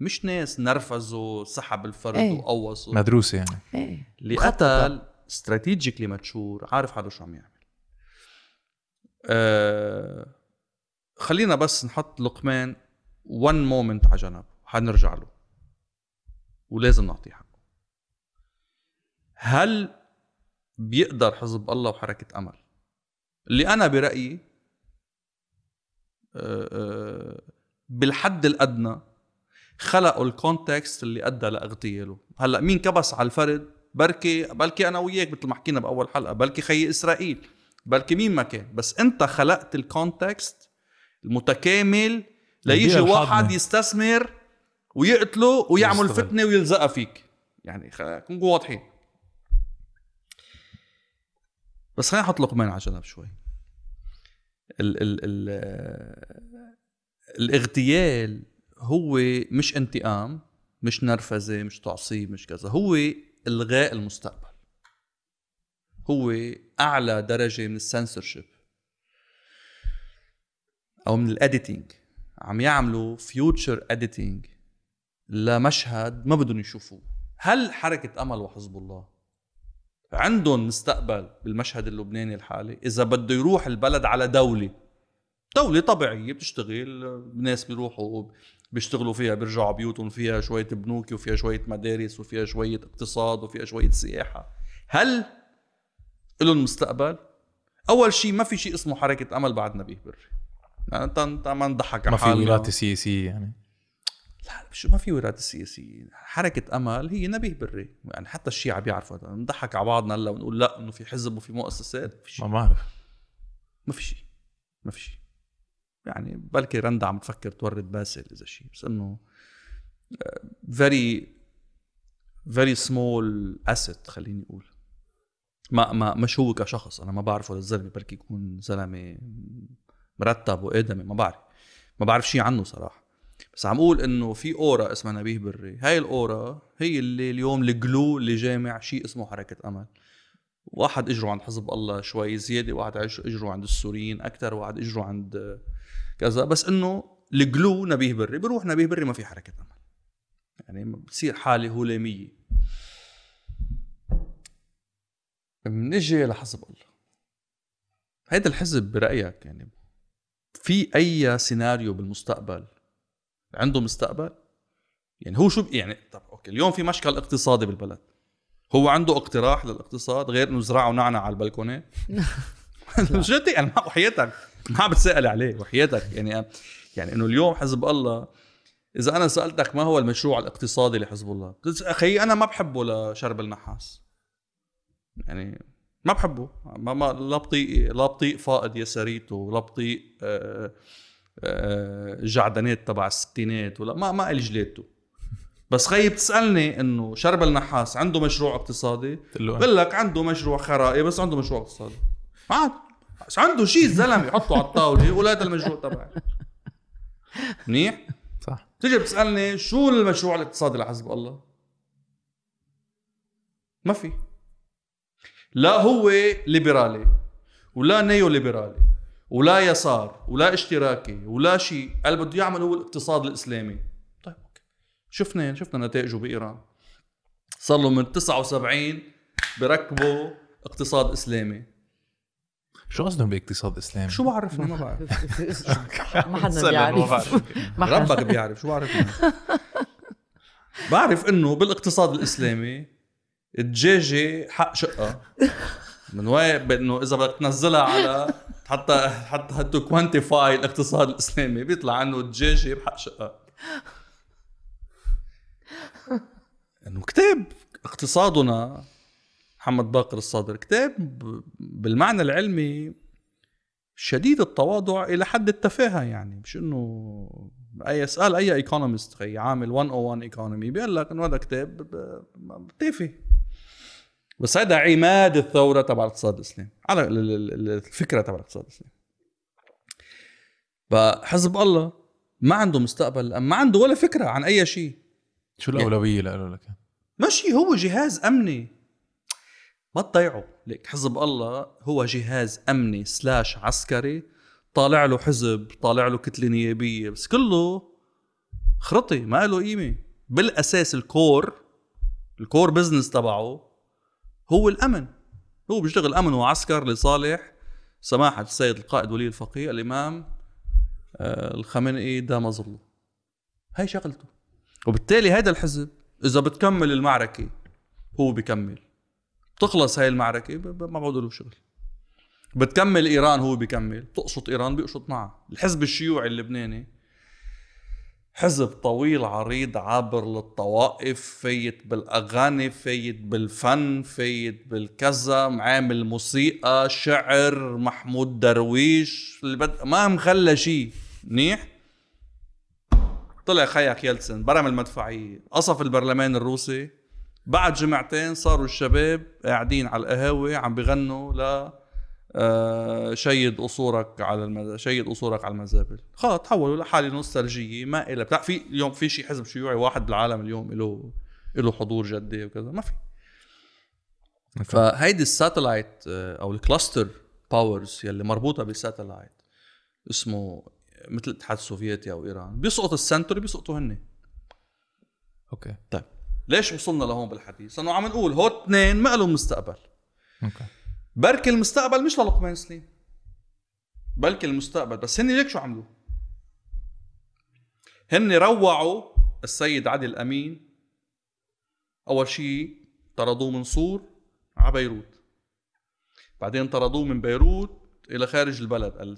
مش ناس نرفزوا سحب الفرد وقوصوا، مدروسة يعني. اللي قتل استراتيجيكلي ماتشور، عارف حاله شو عم يعمل. خلينا بس نحط لقمان one moment على جنب، حنرجع له ولازم نعطيه حقه. هل بيقدر حزب الله وحركة أمل اللي أنا برأيي بالحد الأدنى خلقوا الكونتكست اللي أدى لأغتياله؟ هلأ مين كبس على الفرد؟ بلكي أنا وياك مثل ما حكينا بأول حلقة، بلكي خي إسرائيل، بلكي مين ما كان، بس أنت خلقت الكونتكست المتكامل ليجي واحد يستثمر ويقتله ويعمل يستغل فتنة ويلزق فيك. يعني كن واضحين. بس خلينا نحط لقمان على جنب شوي. الاغتيال هو مش انتقام، مش نرفزة، مش تعصيب، مش كذا، هو إلغاء المستقبل، هو أعلى درجة من السنسورشيب أو من الأديتينج. عم يعملوا فيوتشر أديتينج لمشهد ما بدهم يشوفوه. هل حركة أمل وحزب الله عندهم مستقبل بالمشهد اللبناني الحالي؟ إذا بده يروح البلد على دولة طبيعية بتشتغل، ناس بيروحوا بيشتغلوا فيها بيرجعوا بيوتهم، فيها شوية بنوك وفيها شوية مدارس وفيها شوية اقتصاد وفيها شوية سياحة، هل لهم مستقبل؟ أول شيء ما في شيء اسمه حركة أمل بعد نبيه بري. يعني أنت ما نضحك على حالنا، ما في وراتة سياسية يعني. لا شو ما في وراتة سياسية، حركة أمل هي نبيه بري. يعني حتى الشيعة بيعرفوا، نضحك على بعضنا هلا ونقول لا إنه في حزب وفي مؤسسات، في شيء. ما بعرف، ما في شيء يعني. بلكي رندا عم تفكر تورد باسل إذا شيء، بس إنه very very small asset خليني أقول. ما مش هو كشخص، أنا ما بعرفه للزلمة، بلكي يكون زلمة مرتب وآدمي، ما بعرف شيء عنه صراحة. بس عم أقول إنه في أورا اسمها نبيه بري، هاي الأورا هي اللي اليوم الجلو اللي جامع شيء اسمه حركة أمل. واحد اجره عند حزب الله شوي زيادة، واحد اجره عند السوريين أكتر، واحد اجره عند كذا، بس إنه الجلو نبيه بري. بروح نبيه بري ما في حركة أمل، يعني بتصير حالة هلامية. منجي لحزب الله، هيدا الحزب برأيك يعني في أي سيناريو بالمستقبل عنده مستقبل؟ يعني هو شو يعني؟ طب أوكي، اليوم في مشكل اقتصادي بالبلد، هو عنده اقتراح للاقتصاد غير انه زراعه نعنع على البلكونه؟ جدي انا وحياتك ما بتسأل عليه، وحياتك يعني انه اليوم حزب الله، اذا انا سالتك ما هو المشروع الاقتصادي لحزب الله، اخي انا ما بحبه لشرب النحاس، يعني ما بحبه، ما لا بطيء فائض يساريته، لا بطيء جعدنات تبع الستينات، ولا ما الجليته. بس خيب تسألني إنه شرب النحاس عنده مشروع اقتصادي، بقول لك عنده مشروع خرائي، بس عنده مشروع اقتصادي عاد، بس عنده شيء زلمة يحطه على الطاولة ولا المشروع تبعي منيح صح. تيجي بتسألني شو المشروع الاقتصادي لحزب الله؟ ما في، لا هو ليبرالي ولا نيو ليبرالي ولا يسار ولا اشتراكي ولا شيء، اللي بده يعمل هو الاقتصاد الإسلامي. شفنا نتائجه بإيران، صار له من 79 بركبوا اقتصاد إسلامي. شو قصدهم باقتصاد إسلامي؟ شو بعرفنا؟ ما بعرف. ما حدا بيعرف، ربك بيعرف. شو بعرفنا؟ بعرف إنه بالاقتصاد الإسلامي الدجاجة حق شقة، من وين إنه إذا بدك تنزلها على حتى تكوانتيفاي الاقتصاد الإسلامي بيطلع عنه الدجاجة بحق شقة. انه كتاب اقتصادنا محمد باقر الصادر، كتاب بالمعنى العلمي شديد التواضع الى حد التفاهه. يعني مش انه اي اسال اي ايكونومست خي عامل 101 ايكونومي بيقول لك انه هذا كتاب تافه، بس هذا عماد الثوره تبع الاقتصاد الاسلامي، على الفكره تبع الاقتصاد الاسلامي. فحزب الله ما عنده مستقبل، ما عنده ولا فكره عن اي شيء. شو الأولوية؟ يعني لا قالوا لك ماشي، هو جهاز أمني، ما تضيعوا. لك حزب الله هو جهاز أمني سلاش عسكري، طالع له حزب، طالع له كتلة نيابية، بس كله خرطي ما له قيمة. بالأساس الكور بزنس تبعه هو الأمن، هو بيشتغل أمن وعسكر لصالح سماحة السيد القائد ولي الفقيه الإمام الخامنئي دام ظله، هاي شغلته. وبالتالي هذا الحزب إذا بتكمل المعركة هو بيكمل، بتخلص هاي المعركة ما بعود له شغل، بتكمل إيران هو بيكمل، بتقشط إيران بيقشط معها. الحزب الشيوعي اللبناني حزب طويل عريض عابر للطوائف، فايت بالأغاني، فايت بالفن، فايت بالكذا، معامل موسيقى، شعر، محمود درويش، ما مخلى شيء منيح. طلع خياك يلتسن، برم المدفعية، قصف البرلمان الروسي، بعد جمعتين صاروا الشباب قاعدين على القهاوي عم بيغنوا ل شيد قصورك على المزابل. خلص تحولوا لحاله نوستالجيه ما إلا بتاع. في اليوم في شيء حزب شيوعي واحد بالعالم اليوم له حضور جدي وكذا؟ ما في. فهيدي الساتلايت او الكلاستر باورز يلي مربوطه بالساتلايت اسمه مثل الاتحاد السوفيتي او ايران، بيسقط السنتوري بيسقطوا هن. اوكي طيب ليش وصلنا لهون بالحديث؟ انه عم نقول هو اثنين ما لهم مستقبل. اوكي بركي المستقبل مش للقمان سليم، بلكي المستقبل بس هني ليك شو عملوا؟ هني روعوا السيد علي الأمين. أول شيء طردوه من صور على بيروت، بعدين طردوه من بيروت إلى خارج البلد.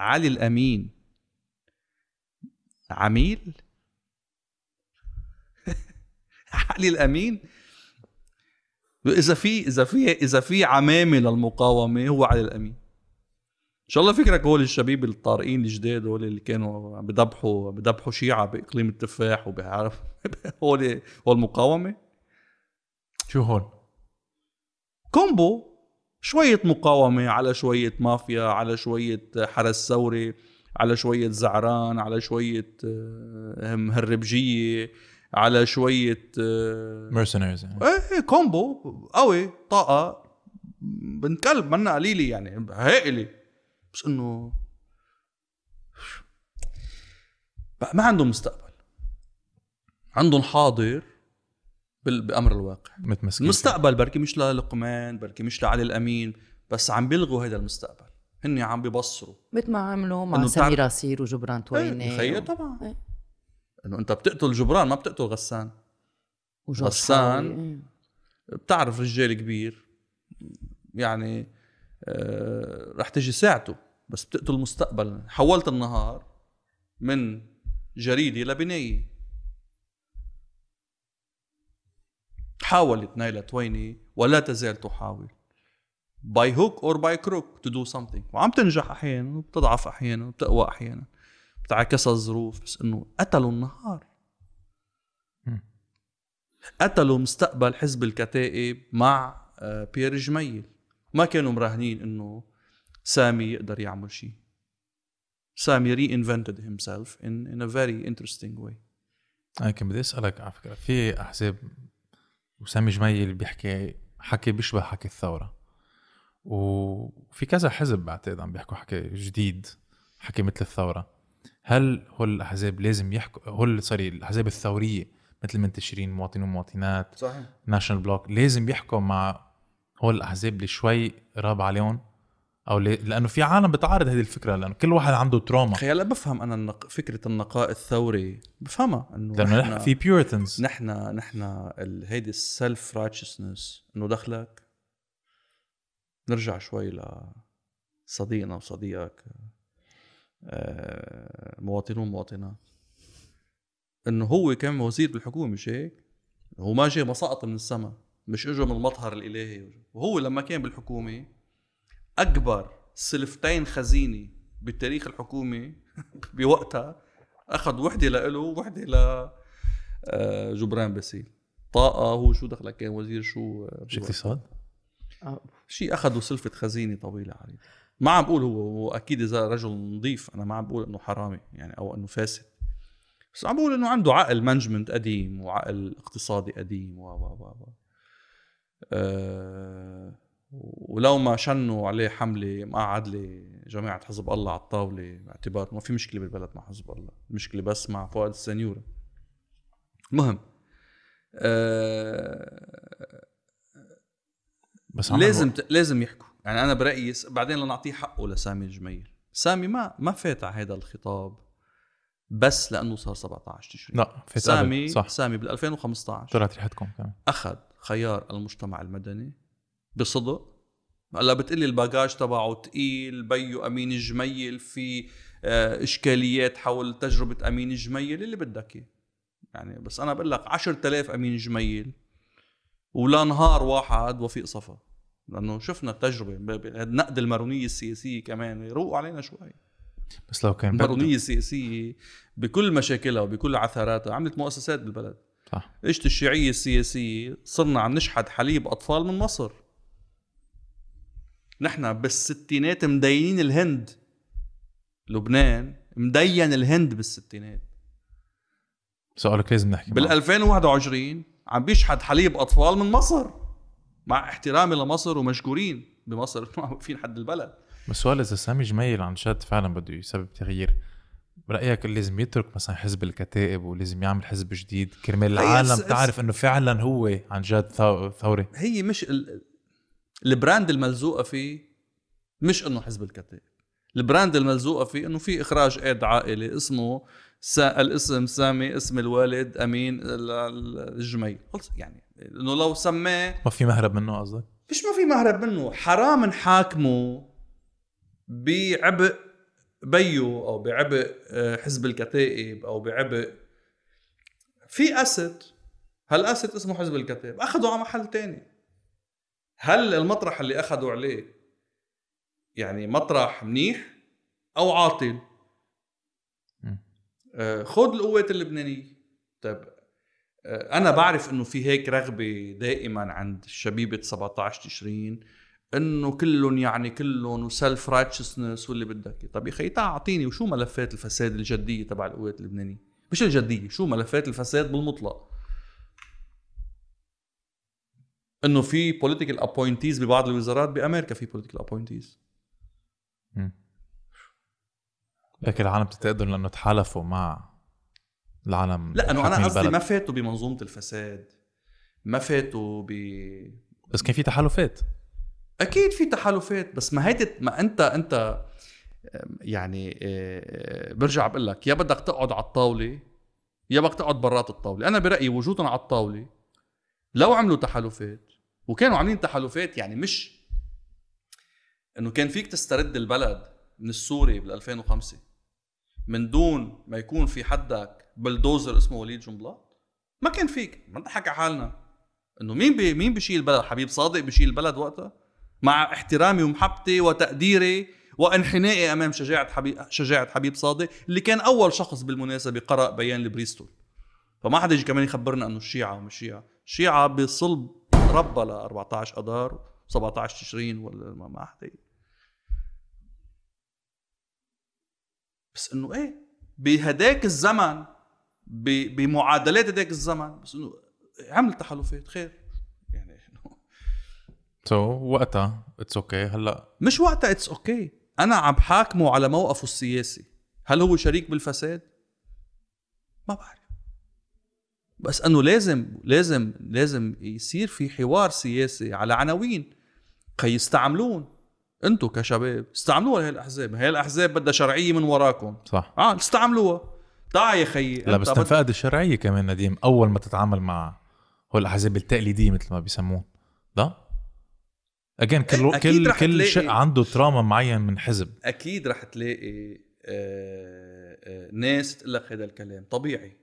علي الأمين عميل علي الأمين إذا في عمامة للمقاومة هو علي الأمين. إن شاء الله فكرك هول الشبيب الطارئين الجداد، هول اللي كانوا بدبحوا شيعة بإقليم التفاح وبعرف هول المقاومة. شو هون؟ كومبو، شوية مقاومة على شوية مافيا على شوية حرس ثوري على شوية زعران على شوية مهربجية على شوية مرسنرز. كومبو قوي، طاقة بنت كلب منا قليلة يعني هائلة، بس انه ما عندهم مستقبل، عندهم حاضر بأمر الواقع. المستقبل بركي مش للقمان، بركي مش لعلي الأمين، بس عم بيلغوا هيدا المستقبل. هني عم بيبصروا مثل ما عملوا مع سمير قصير وجبران تويني. تخيل طبعا انه انت بتقتل جبران ما بتقتل غسان. غسان بتعرف رجال كبير يعني رح تجي ساعته، بس بتقتل مستقبلنا. حولت النهار من جريدة لبنية. حاولت نايلة تويني ولا تزال تحاول باي هوك اور باي كروك تو دو سمثينج، وعم تنجح احيانا وبتضعف احيانا وبتقوى احيانا، بتعكس الظروف، بس انه قتلوا النهار، قتلوا مستقبل حزب الكتائب مع بيار الجميل. ما كانوا مراهنين انه سامي يقدر يعمل شيء. سامي reinvented himself in a very interesting way. انا كان بدي اسالك على فكره، في احزاب وسامي جميل بيحكي حكي بيشبه حكي الثوره، وفي كذا حزب بعتقد عم بيحكوا حكي جديد، حكي مثل الثوره. هل هو الأحزاب لازم يحكوا، الأحزاب الثورية مثل منتشرين، مواطنين ومواطنات، صحيح ناشنال بلوك، لازم يحكوا مع هو الأحزاب اللي شوي راب عليهم؟ أو لأنه في عالم بتعارض هذه الفكرة، لأنه كل واحد عنده تروما. خيال بفهم أنا فكرة النقاء الثوري بفهمها، لأنه في بيورتنز، نحن هيدي السلف رايتشسنس، إنه دخلك. نرجع شوي لصديقنا وصديقك مواطنون مواطنات، انه هو كان وزير بالحكومة، مش هيك؟ هو ما جاء مسقط من السماء، مش اجوا من المطهر الالهي. وهو لما كان بالحكومة اكبر سلفتين خزينة بتاريخ الحكومة بوقتها، اخذ وحدة لإله وحدة ل جبران باسيل. طاقة هو شو دخلك كان وزير شو اقتصاد شيء، اخذوا سلفة خزينة طويلة عليه. ما عم بقول هو اكيد اذا رجل نظيف، انا ما عم بقول انه حرامي يعني او انه فاسد، بس عم بقول انه عنده عقل مانجمنت قديم وعقل اقتصادي قديم. ولو ما شنوا عليه حملة مقعد لجماعة حزب الله على الطاولة باعتبار ما في مشكلة بالبلد مع حزب الله، المشكلة بس مع فؤاد السنيورة. المهم بس لازم يحكوا، يعني أنا برأيي بعدين لنعطيه حقه لسامي الجميل. سامي ما فات على هذا الخطاب بس لأنه صار 17 تشرين. لا سامي بال2015 طلعت ريحتكم أخذ خيار المجتمع المدني بصدق. هلا بتقلي الباجاج تبعه تقيل، بيو أمين الجميل في إشكاليات حول تجربة أمين الجميل اللي بدك إياه، يعني بس أنا بقول لك 10,000 أمين جميل ولا نهار واحد وفيق صفا، لأنه شفنا التجربة نقد المارونية السياسية كمان يروق علينا شوي. بس لو كان المارونية السياسية بكل مشاكلها وبكل عثراتها عملت مؤسسات بالبلد. إجت الشيعية السياسية صرنا عم نشحد حليب أطفال من مصر. نحن بالستينات مدينين الهند، لبنان مدين الهند بالستينات. سؤالك لازم نحكي بال2021 عم بيشحد حليب أطفال من مصر، مع احترامي لمصر ومشكورين بمصر في حد البلد. بس سؤال، إذا سامي جميل عن شد فعلا بده يسبب تغيير، برأيك لازم يترك مثلا حزب الكتائب ولازم يعمل حزب جديد كرمال العالم تعرف انه فعلا هو عن جد ثوري؟ هي مش البراند الملزوقة فيه، مش انه حزب الكتائب. البراند الملزوقة فيه انه في اخراج اد عائلي اسمه الاسم سامي، اسم الوالد أمين الجميل، يعني انه لو سماه ما في مهرب منه. قصدك مش ما في مهرب منه، حرام نحاكمه بعبء بيو او بعبء حزب الكتائب او بعبء في اسد. هالاسد اسمه حزب الكتائب، اخذوا على محل تاني. هل المطرح اللي اخذوا عليه يعني مطرح منيح او عاطل؟ خذ القوات اللبنانية. طيب أنا بعرف أنه في هيك رغبة دائما عند شبيبة 17 تشرين أنه كلهم يعني كلهم وسلف رايتشسنس واللي بدك. طيب يا خي تعطيني وشو ملفات الفساد الجدية تبع القوات اللبنانية، مش الجدية، شو ملفات الفساد بالمطلق؟ أنه في political appointees ببعض الوزارات بأمريكا، في political appointees لكن العالم بتتقدر لأنه تحالفوا مع العالم. لا أنا قصدي ما فاتوا بمنظومة الفساد، ما فاتوا بس كان في تحالفات. أكيد في تحالفات، بس ما هيت ما أنت يعني برجع بقول لك يا بدك تقعد على الطاولة يا بدك تقعد برات الطاولة. أنا برأيي وجودنا على الطاولة، لو عملوا تحالفات وكانوا عاملين تحالفات، يعني مش إنه كان فيك تسترد البلد من السوري بال2005 من دون ما يكون في حدك بلدوزر اسمه وليد جنبلاط. ما كان فيك، ما نضحك على حالنا انه مين بشيل البلد. حبيب صادق بشيل البلد وقتها، مع احترامي ومحبتي وتقديري وانحنائي امام شجاعة حبيب صادق اللي كان اول شخص بالمناسبة قرأ بيان لبريستول. فما حدا يجي كمان يخبرنا انه الشيعة ومش الشيعة بصلب ربى ل 14 اذار 17 تشرين ولا ما حدا. بس انه ايه بهداك الزمن بمعادلات هداك الزمن، بس انه عمل تحالفات خير يعني وقتها اتس اوكي. هلا مش وقتها اتس اوكي. انا عم حاكمه على موقفه السياسي. هل هو شريك بالفساد؟ ما بعرف، بس انه لازم يصير في حوار سياسي على عناوين كي يستعملون. انتوا كشباب استعملوها هالاحزاب، بدها شرعيه من وراكم صح؟ استعملوها. تعا يا خيي، لا بس تنفقد الشرعيه كمان نديم اول ما تتعامل مع هو الاحزاب التقليديه مثل ما بيسموه ده اجين. كل شيء عنده تراما معين من حزب. اكيد رح تلاقي ناس تقول لك هذا الكلام طبيعي،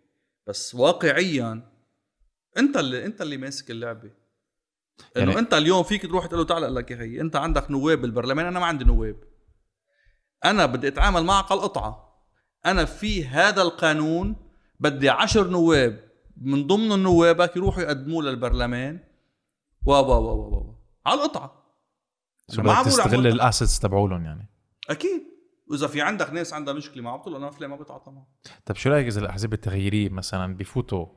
بس واقعيا انت اللي ماسك اللعبه. يعني انه انت اليوم فيك تروح تقول له تعال لك يا اخي انت عندك نواب بالبرلمان، انا ما عندي نواب، انا بدي اتعامل معك على القطعه. انا في هذا القانون بدي 10 نواب من ضمن نوابك يروحوا يقدموا للبرلمان على القطعه. ما بتستغل الاسيتس تبعولهم يعني اكيد. واذا في عندك ناس عندها مشكله معه بتقول انا فلان ما بتعاطى معه. طب شو رايك اذا الاحزاب التغييريه مثلا بيفوتوا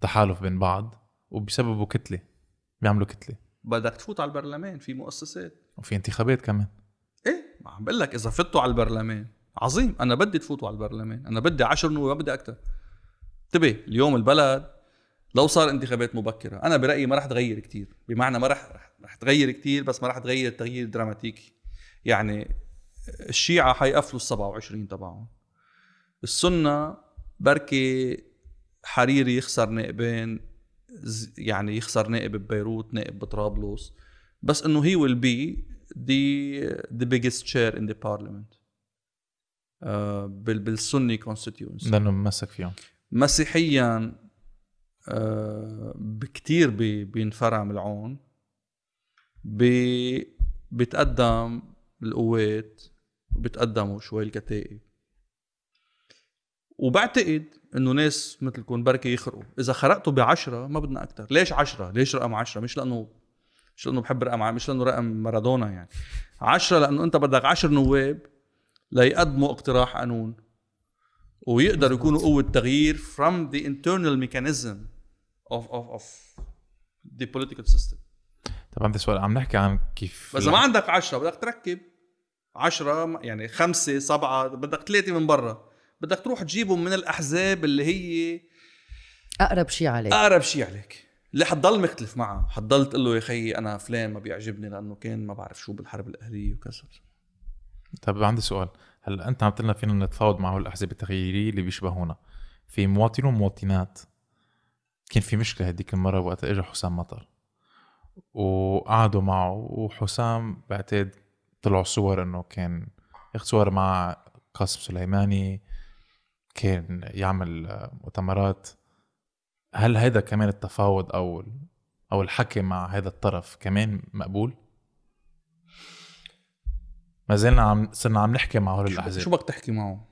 تحالف بين بعض وبسببوا كتله بيعملوا كتله. بدك تفوت على البرلمان في مؤسسات وفي انتخابات كمان. ايه ما عم بقول لك اذا فتوا على البرلمان عظيم. انا بدي تفوتوا على البرلمان، انا بدي 10 نواب، بدي اكثر. انتبه اليوم البلد لو صار انتخابات مبكره انا برايي ما راح تغير كتير، بمعنى ما راح تغير كتير، بس ما راح تغير تغيير دراماتيكي. يعني الشيعة حيقفلوا ال27 تبعهم، السنة بركي حريري يخسر نائبين، يعني يخسر نائب ببيروت، نائب بطرابلس، بس انه هي will be the biggest chair in the parliament بالسني constituency لانه مسك فيهم. مسيحيا بكتير بينفرع العون، بتقدم القوات وبتقدموا شوي الكتائب، وبعتقد انه ناس مثلكم بركي يخرقوا. اذا خرقتوا ب10 ما بدنا اكثر. ليش 10؟ ليش رقم 10؟ مش لانه بحب رقم، مش لانه رقم مارادونا يعني 10، لانه انت بدك 10 نواب ليقدموا اقتراح قانون ويقدروا يكونوا قوه تغيير from the internal mechanism of the political system. طبعا بس عم نحكي عن كيف اذا ما عندك 10 بدك تركب 10، يعني 5 7، بدك 3 من برا، بدك تروح تجيبهم من الاحزاب اللي هي اقرب شيء عليك اللي حتضل مختلف معه، حتضل تقول له يا خيي انا فلان ما بيعجبني لانه كان ما بعرف شو بالحرب الاهليه وكذا. طب عندي سؤال، هلا انت عم تقول لنا فينا نتفاوض مع الاحزاب التغييريه اللي بيشبهونا في مواطنين ومواطنات. كان في مشكله هذيك المره وقت اجى حسام مطر وقعدوا معه، وحسام بعتقد طلعوا صور انه كان ياخد صور مع قاسم سليماني، كان يعمل مؤتمرات. هل هذا كمان التفاوض او الحكي مع هذا الطرف كمان مقبول؟ ما زلنا صرنا عم نحكي مع هول الاحزاب. شو بدك تحكي معه؟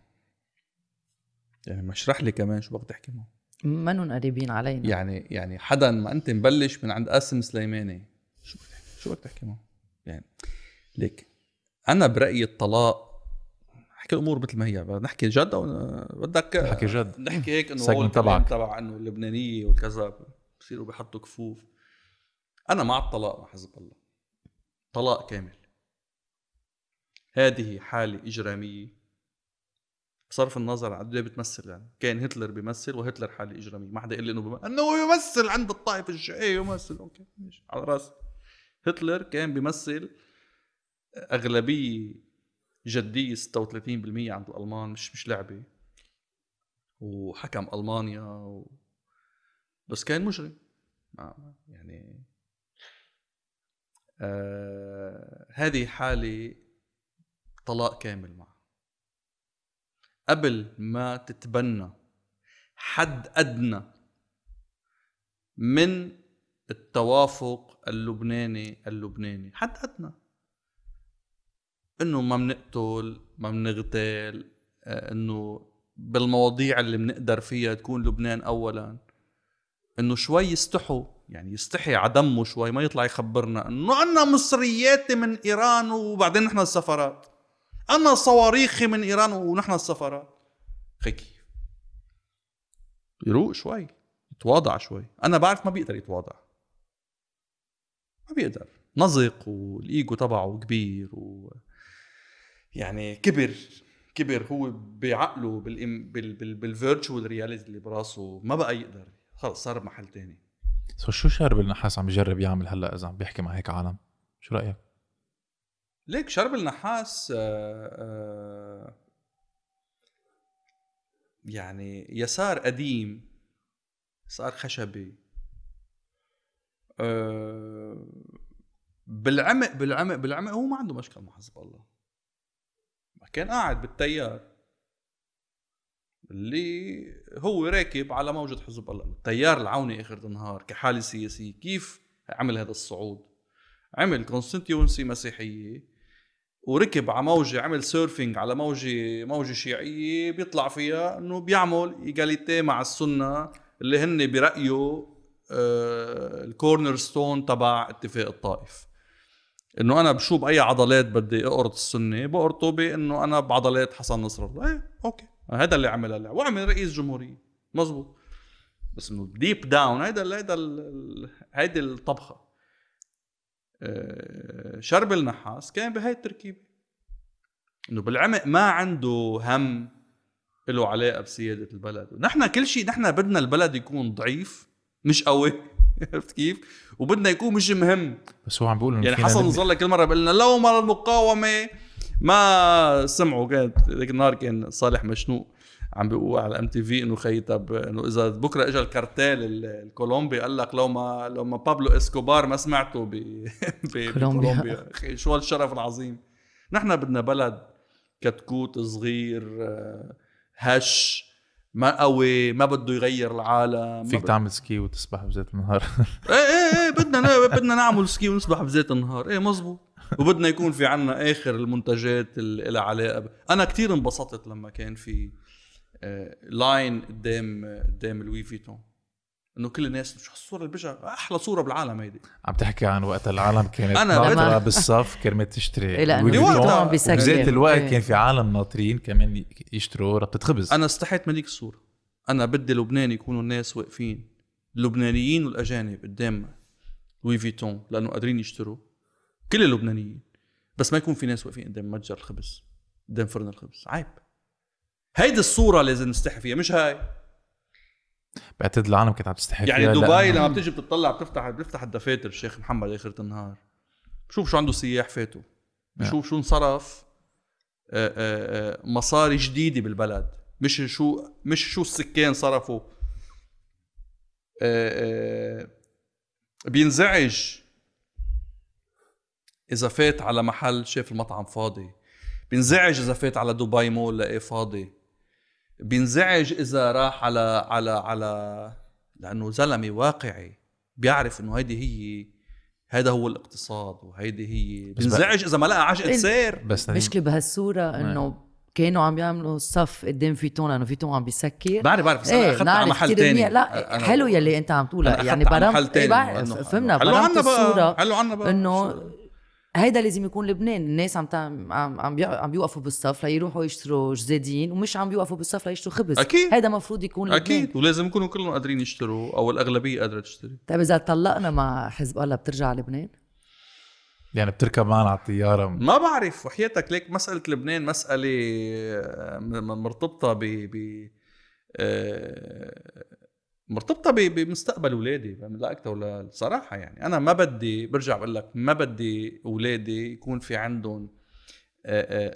يعني ما اشرح لي كمان شو بدك تحكي معه؟ منهم قريبين علينا. يعني حدا ما انت مبلش من عند قاسم سليماني شو بدك تحكي معه؟ يعني ليك انا برايي الطلاق حكي الامور مثل ما هي، نحكي جد او بدك نحكي جد؟ نحكي هيك انه هو تبع انه اللبنانيه والكذا بصيروا بيحطوا كفوف. انا مع الطلاق مع حزب الله، طلاق كامل. هذه حاله اجراميه بصرف النظر عن اللي بتمثل. يعني كان هتلر بيمثل، وهتلر حاله اجراميه، ما حدا يقول لي انه يمثل عند الطائفه الشيعيه يمثل. اوكي ماشي، على راسي. هتلر كان بيمثل اغلبيه جديه 36% عند الالمان، مش لعبه، وحكم المانيا بس كان مجرم. يعني هذه حاله طلاق كامل معه. قبل ما تتبنى حد أدنى من التوافق اللبناني، حد أدنى إنه ما منقتل، ما منغتال، إنه بالمواضيع اللي منقدر فيها تكون لبنان أولاً، إنه شوي يستحي عدمه شوي، ما يطلع يخبرنا إنه أنا مصرياتي من إيران وبعدين نحن السفارات، أنا صواريخي من إيران ونحن السفارات. خيكي يروق شوي، يتواضع شوي. أنا بعرف ما بيقدر يتواضع، ما بيقدر، نزق والإيجو تبعه كبير، يعني كبر هو بعقله بالفيرتشوال رياليتي اللي براسه، ما بقى يقدر، خلص صار محل تاني. شو شارب النحاس عم يجرب يعمل هلأ إذا عم بيحكي مع هيك عالم؟ شو رأيك؟ ليك شرب النحاس يعني يسار قديم، يسار خشبي، بالعمق هو ما عنده مشكلة مع حزب الله. كان قاعد بالتيار اللي هو راكب على موجة حزب الله، التيار العوني آخر النهار كحالة سياسية. كيف عمل هذا الصعود؟ عمل كونستيتيونسي مسيحية وركب على موجة، عمل سيرفينج على موجة شيعية بيطلع فيها انه بيعمل ايجاليتي مع السنة اللي هن برأيه الكورنرستون تبع اتفاق الطائف، انه انا بشوف اي عضلات بدي اقرط السنة بقرطه بانه انا بعضلات حسن نصر الله. ايه اوكي، هذا اللي عمله له، وعمل رئيس جمهورية مزبوط، بس انه ديب داون هيدا الطبخة. شرب النحاس كان بهاي التركيبة، انه بالعمق ما عنده هم له علاقة بسيادة البلد. نحن كل شيء نحن بدنا البلد يكون ضعيف مش قوي، عرفت كيف؟ وبدنا يكون مش مهم. بس هو عم بيقول يعني حسن نصر الله كل مرة بيقول لنا لو ما المقاومة ما سمعوا. كانت ذاك النهار كان صالح مشنوق عم بيقول على MTV انه خيطب انه اذا بكره اجى الكارتيل الكولومبي قال لك لو ما بابلو اسكوبار ما سمعته بكولومبيا. شو هالشرف العظيم. نحن بدنا بلد كتكوت صغير هش ما قوي، ما بده يغير العالم. فيك تعمل سكي وتسبح بزيت النهار. ايه بدنا نعمل سكي ونسبح بزيت النهار. ايه مزبوط. وبدنا يكون في عنا اخر المنتجات اللي لها علاقه. انا كثير انبسطت لما كان في لاين قدام لوي فيتون انه كل الناس شو الصوره اللي بجا احلى صوره بالعالم هيدي. عم تحكي عن وقت العالم كانت ناطره بالصف كرمت تشتري لوي فيتون، بذات الوقت كان في عالم ناطرين كمان يشتروا ربطة خبز. انا استحيت من هيك الصوره. انا بدي لبنان يكونوا الناس واقفين، اللبنانيين والاجانب قدام لوي فيتون لانه قادرين يشتروا، كل اللبنانيين، بس ما يكون في ناس واقفين قدام متجر الخبز قدام فرن الخبز. عيب. هيدي الصورة لازم نستحي فيها، مش هاي. بعتقد العالم كانت عم تستحي فيها. يعني دبي لما بتيجي بتطلع بتفتح الدفاتر الشيخ محمد آخرة النهار، بشوف شو عنده سياح فاتوا، بشوف شو انصرف مصاري جديدة بالبلد، مش شو السكان صرفوا. بينزعج إذا فات على محل شاف المطعم فاضي، بينزعج إذا فات على دبي مول لقيه فاضي، بينزعج إذا راح على لأنه زلمة واقعي بيعرف إنه هيدا هو الاقتصاد وهيدي هي. بينزعج إذا ما لقى عجقة سير. مشكلة بهالصورة إنه كانوا عم يعملوا صف قدام فيتون لانه فيتون عم بيسكر. بعرف اخذت على محل تاني. لا حلو يلي انت عم تقولها، يعني فهمنا برمت الصورة إنه هيدا لازم يكون لبنان. الناس عم بيوقفوا بالصف ليروحوا يشتروا جزادين ومش عم بيوقفوا بالصف ليشتروا خبز. أكيد. هيدا مفروض يكون لبنان. أكيد. ولازم يكونوا كلهم قادرين يشتروا أو الأغلبية قادرة تشتري. طيب إذا طلقنا مع حزب الله بترجع على لبنان؟ يعني بتركب معنا على الطيارة؟ ما بعرف وحياتك. ليك مسألة لبنان مسألة مرتبطة مرتبطة بمستقبل أولادي لا أكتر ولا صراحة. يعني أنا ما بدي برجع بقول لك ما بدي أولادي يكون في عندهم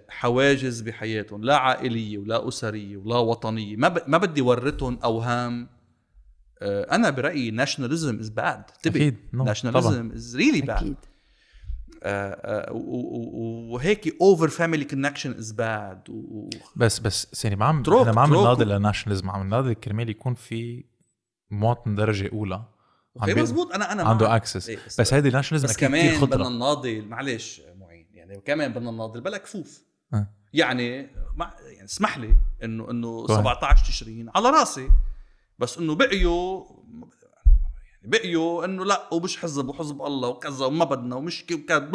حواجز بحياتهم، لا عائلية ولا أسرية ولا وطنية. ما بدي ورتهم أوهام. أنا برأيي nationalism is bad. أكيد. nationalism is really bad. أكيد. وهيك over family connection is bad. بس سيني ما عم نناضل للناشناليزم، عم نناضل كرمال يكون في مواطن درجة أولى. في مزبوط. أنا عنده أكسس. إيه بس هيدي ناشناليزم أكيد كتير خطرة. بدنا نناضل معلش معين، يعني كمان بدنا نناضل بلا كفوف. يعني اسمح لي إنه 17 تشرين على رأسي، بس إنه بقيوا إنه لأ ومش حزب وحزب الله وكذا وما بدنا ومش كي وكذا.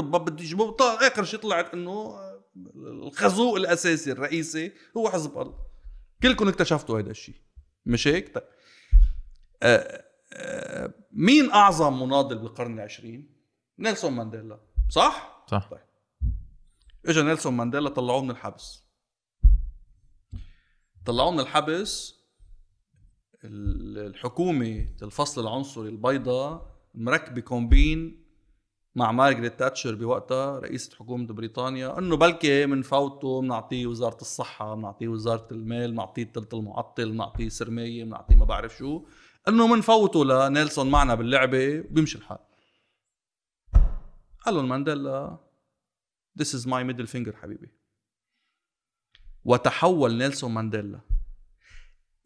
آخر شيء طلعت إنه الخازوق الأساسي الرئيسي هو حزب الله. كلكم اكتشفتوا هذا الشيء مش هيك؟ طيب مين أعظم مناضل بالقرن العشرين؟ نيلسون مانديلا. صح؟ طيب إجا نيلسون مانديلا طلعوه من الحبس. الحكومة الفصل العنصري البيضاء مركبة كومبين مع مارجري تاتشر بوقتها رئيسة حكومة بريطانيا إنه بلكي من فوته منعطيه وزارة الصحة، منعطيه وزارة المال، منعطيه الثلث المعطل، منعطيه سرمية، منعطيه ما بعرف شو، انه منفوتوا لنيلسون معنا باللعبه وبيمشي الحال. قال لهم مانديلا This is my middle finger حبيبي. وتحول نيلسون مانديلا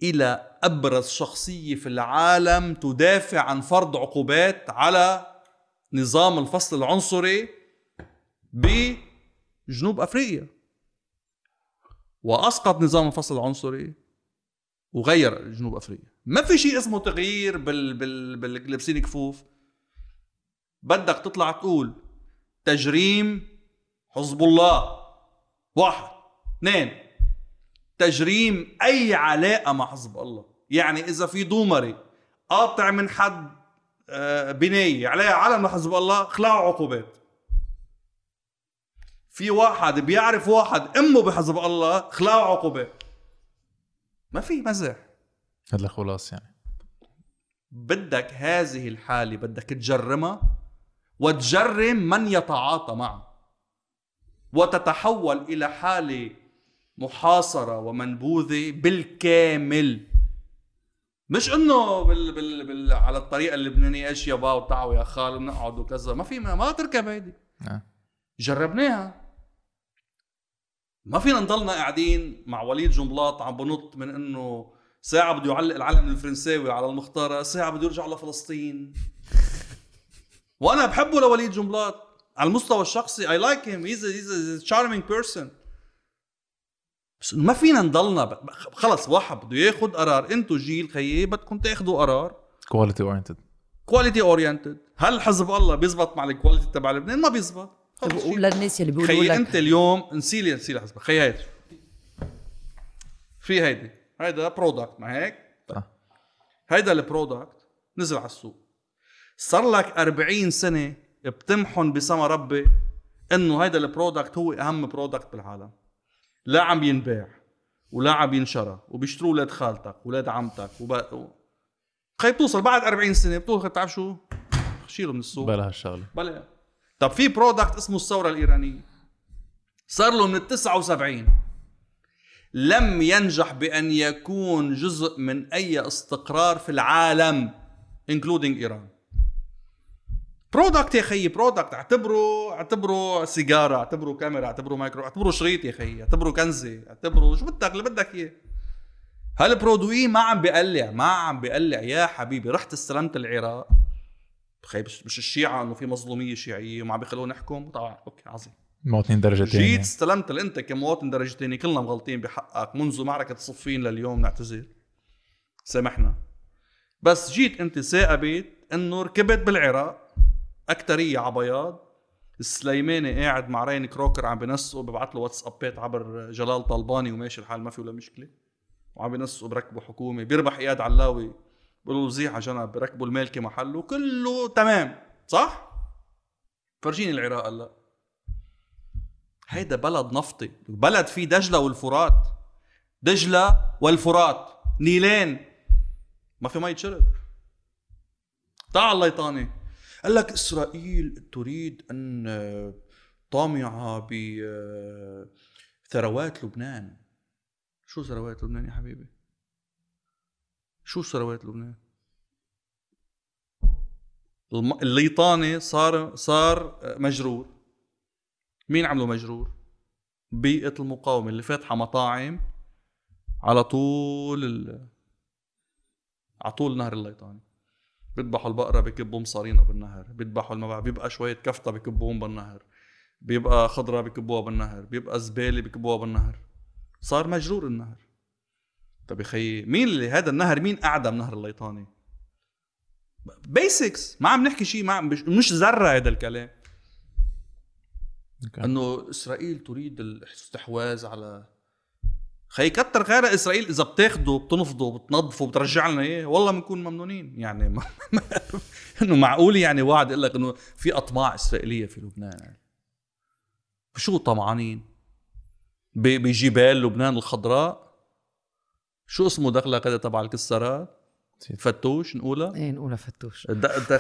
الى ابرز شخصيه في العالم تدافع عن فرض عقوبات على نظام الفصل العنصري بجنوب افريقيا، واسقط نظام الفصل العنصري وغير جنوب افريقيا. ما في شيء اسمه تغيير باللبسين كفوف. بدك تطلع تقول تجريم حزب الله، 1 2 تجريم اي علاقه مع حزب الله. يعني اذا في دومري قاطع من حد بنايه عليها علم حزب الله، اخلعوا عقوبات. في واحد بيعرف واحد امه بحزب الله، اخلعوا عقوبات. ما في مزح هلا خلاص. يعني بدك هذه الحاله بدك تجرمها وتجرم من يتعاطى معه، وتتحول الى حاله محاصره ومنبوذه بالكامل. مش انه على الطريقه اللبنانيه ايش يا با وطعوا يا خال ونقعد وكذا، ما في ما تركب هيدي. جربناها، ما فينا نضلنا قاعدين مع وليد جنبلاط عم بنط من انه ساعه بده يعلق العلم الفرنساوي على المختاره، ساعه بده يرجع لفلسطين. وانا بحبه لوليد جنبلاط على المستوى الشخصي، I like him, he's a charming person. بس ما فينا نضلنا خلص واحد بده ياخد قرار. انتو جيل خيي بدكم تاخدوا قرار quality oriented. هل حزب الله بيزبط مع الكواليتي تبع لبنان؟ ما بيزبط. بقول للناس اللي بيقولوا لك انت اليوم نسيلي حزب خيي، هيدا في هيدا برودكت، ما هيك؟ طيب هيدا البرودكت نزل على السوق، صار لك 40 سنه بتمحن بسما ربي انه هيدا البرودكت هو اهم برودكت بالعالم، لا عم ينباع ولا عم ينشرى وبيشتروا ولاد خالتك ولاد عمتك بتوصل بعد 40 سنه بتقول بتعرف شو شيله من السوق بلا هالشغله بلا. طب في برودكت اسمه الثوره الايرانيه صار له من 79 لم ينجح بان يكون جزء من اي استقرار في العالم including ايران. برودكت يا خيي، برودكت اعتبره سيجاره، اعتبره كاميرا، اعتبره مايكرو، اعتبره شريط يا خيي، اعتبره كنزه، اعتبره شو بدك اللي بدك اياه. هالبرودوي ما عم بقلع يا حبيبي. رحت استلمت العراق خيي، مش الشيعة انه في مظلوميه شيعيه وما عم بيخلونا نحكم، طبعا اوكي عظيم، مواطنين درجه ثانيه. جيت استلمت انت كمواطن درجه ثانيه، كلنا مغلطين بحقك منذ معركه صفين لليوم، نعتذر سامحنا. بس جيت انت ثاقبت انه ركبت بالعراق أكترية عبياض، السليماني قاعد مع رين كروكر عم بنسقه، ببعت له واتسابات عبر جلال طلباني وماشي الحال ما في ولا مشكلة، وعم بنسقه بركبه حكومة، بيربح إياد علاوي بقولوا زيح عشان بركبه المالكي محله، كله تمام صح؟ فرجيني العراق هلا، هيدا بلد نفطي، بلد فيه دجلة والفرات نيلين، ما في مي تشرب. تعال الليطاني قال لك إسرائيل تريد أن طامعة بثروات لبنان. شو ثروات لبنان يا حبيبي؟ شو ثروات لبنان؟ الليطاني صار مجرور. مين عمله مجرور؟ بيئة المقاومة اللي فاتحة مطاعم على طول على طول نهر الليطاني، بيذبحوا البقرة بيكبوا مصارينا بالنهر، بيذبحوا المبع، بيبقى شوية كفتة بيكبوهم بالنهر، بيبقى خضرة بيكبوها بالنهر، بيبقى زبالة بيكبوها بالنهر. صار مجرور النهر. طب يا خيي مين اللي هذا النهر مين قاعدة بنهر الليطاني؟ بيسكس، ما عم نحكي شيء، ما عم مش ذرة هذا الكلام. انه اسرائيل تريد الاستحواذ على خي، كتر خير إسرائيل إذا بتاخده بتنفضه بتنظفه بترجع لنا إيه، والله بنكون ممنونين. يعني إنه معقول يعني واحد يقول لك إنه في أطماع إسرائيلية في لبنان؟ شو طمعانين بجبال لبنان الخضراء؟ شو اسمه دخلة كده تبع الكسرات؟ فتوش نقولها؟ إيه نقولها فتوش.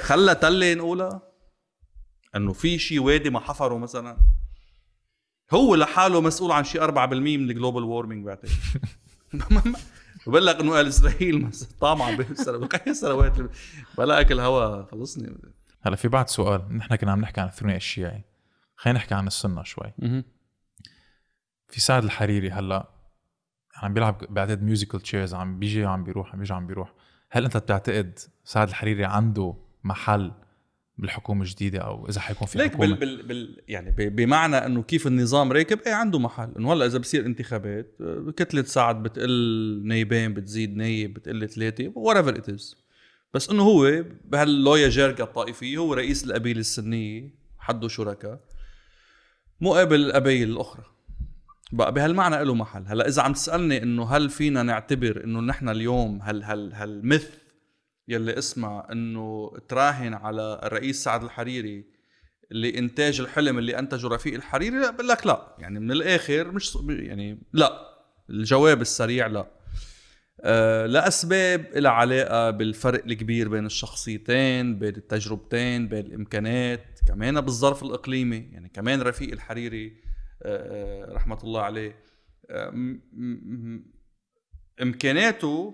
خلى تلي نقولها إنه في شي وادي ما حفره مثلاً، هو لحاله مسؤول عن شيء 4% من الجلوبال وورمينج. بعتقد بقول لك انه اسرائيل طامعه بقي ثروات بلا اكل هوا خلصني. هلا في بعد سؤال، نحن كنا عم نحكي عن الثنائي الشيعي، خلينا نحكي عن السنه شوي. في سعد الحريري هلا عم بيلعب بعدد ميوزيكال تشيرز، عم بيجي عم بيروح. هل انت بتعتقد سعد الحريري عنده محل بالحكومة الجديدة أو إذا حيكون في حكومة؟ ليك يعني بمعنى إنه كيف النظام راكب، إيه عنده محل. إنه هلا إذا بصير انتخابات كتلة سعد بتقل نايبين بتزيد نايب بتقل 3 whatever it is، بس إنه هو بهاللويا جارجة الطائفية هو رئيس القبيلة السنية، حده شركاء مقابل القبائل الأخرى، بقى بهالمعنى له محل. هلا إذا عم تسألني إنه هل فينا نعتبر إنه نحن اليوم هل مثل يلي اسمها انه تراهن على الرئيس سعد الحريري لانتاج الحلم اللي انتجه رفيق الحريري، لا بقول لك لا، يعني من الاخر مش يعني لا، الجواب السريع لا. لأسباب لها علاقة بالفرق الكبير بين الشخصيتين، بين التجربتين، بين الإمكانات، كمان بالظرف الإقليمي. يعني كمان رفيق الحريري رحمة الله عليه إمكاناته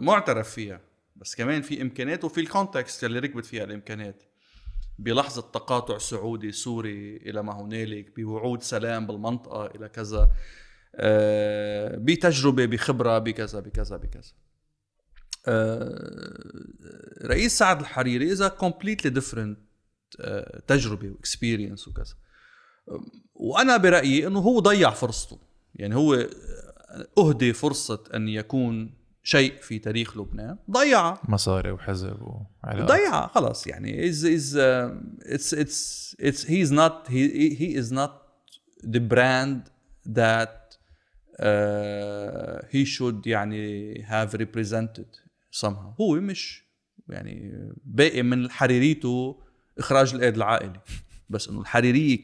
معترف فيها، بس كمان في إمكاناته وفي الكونتكست اللي ركبت فيها الإمكانات بلحظة تقاطع سعودي سوري إلى ما هنالك، بوعود سلام بالمنطقة إلى كذا، بتجربة بخبرة بكذا بكذا بكذا. رئيس سعد الحريري إذا completely different تجربة وexperience وكذا، وأنا برأيي أنه هو ضيع فرصته. يعني هو أهدي فرصة أن يكون شيء في تاريخ لبنان، ضيعها، مصاري وحزب وعلاقات ضيعها خلاص. يعني he is not the brand that he should يعني have represented somehow. هو مش يعني باقي من حريريته إخراج الأيد العائلي بس، إنه الحريري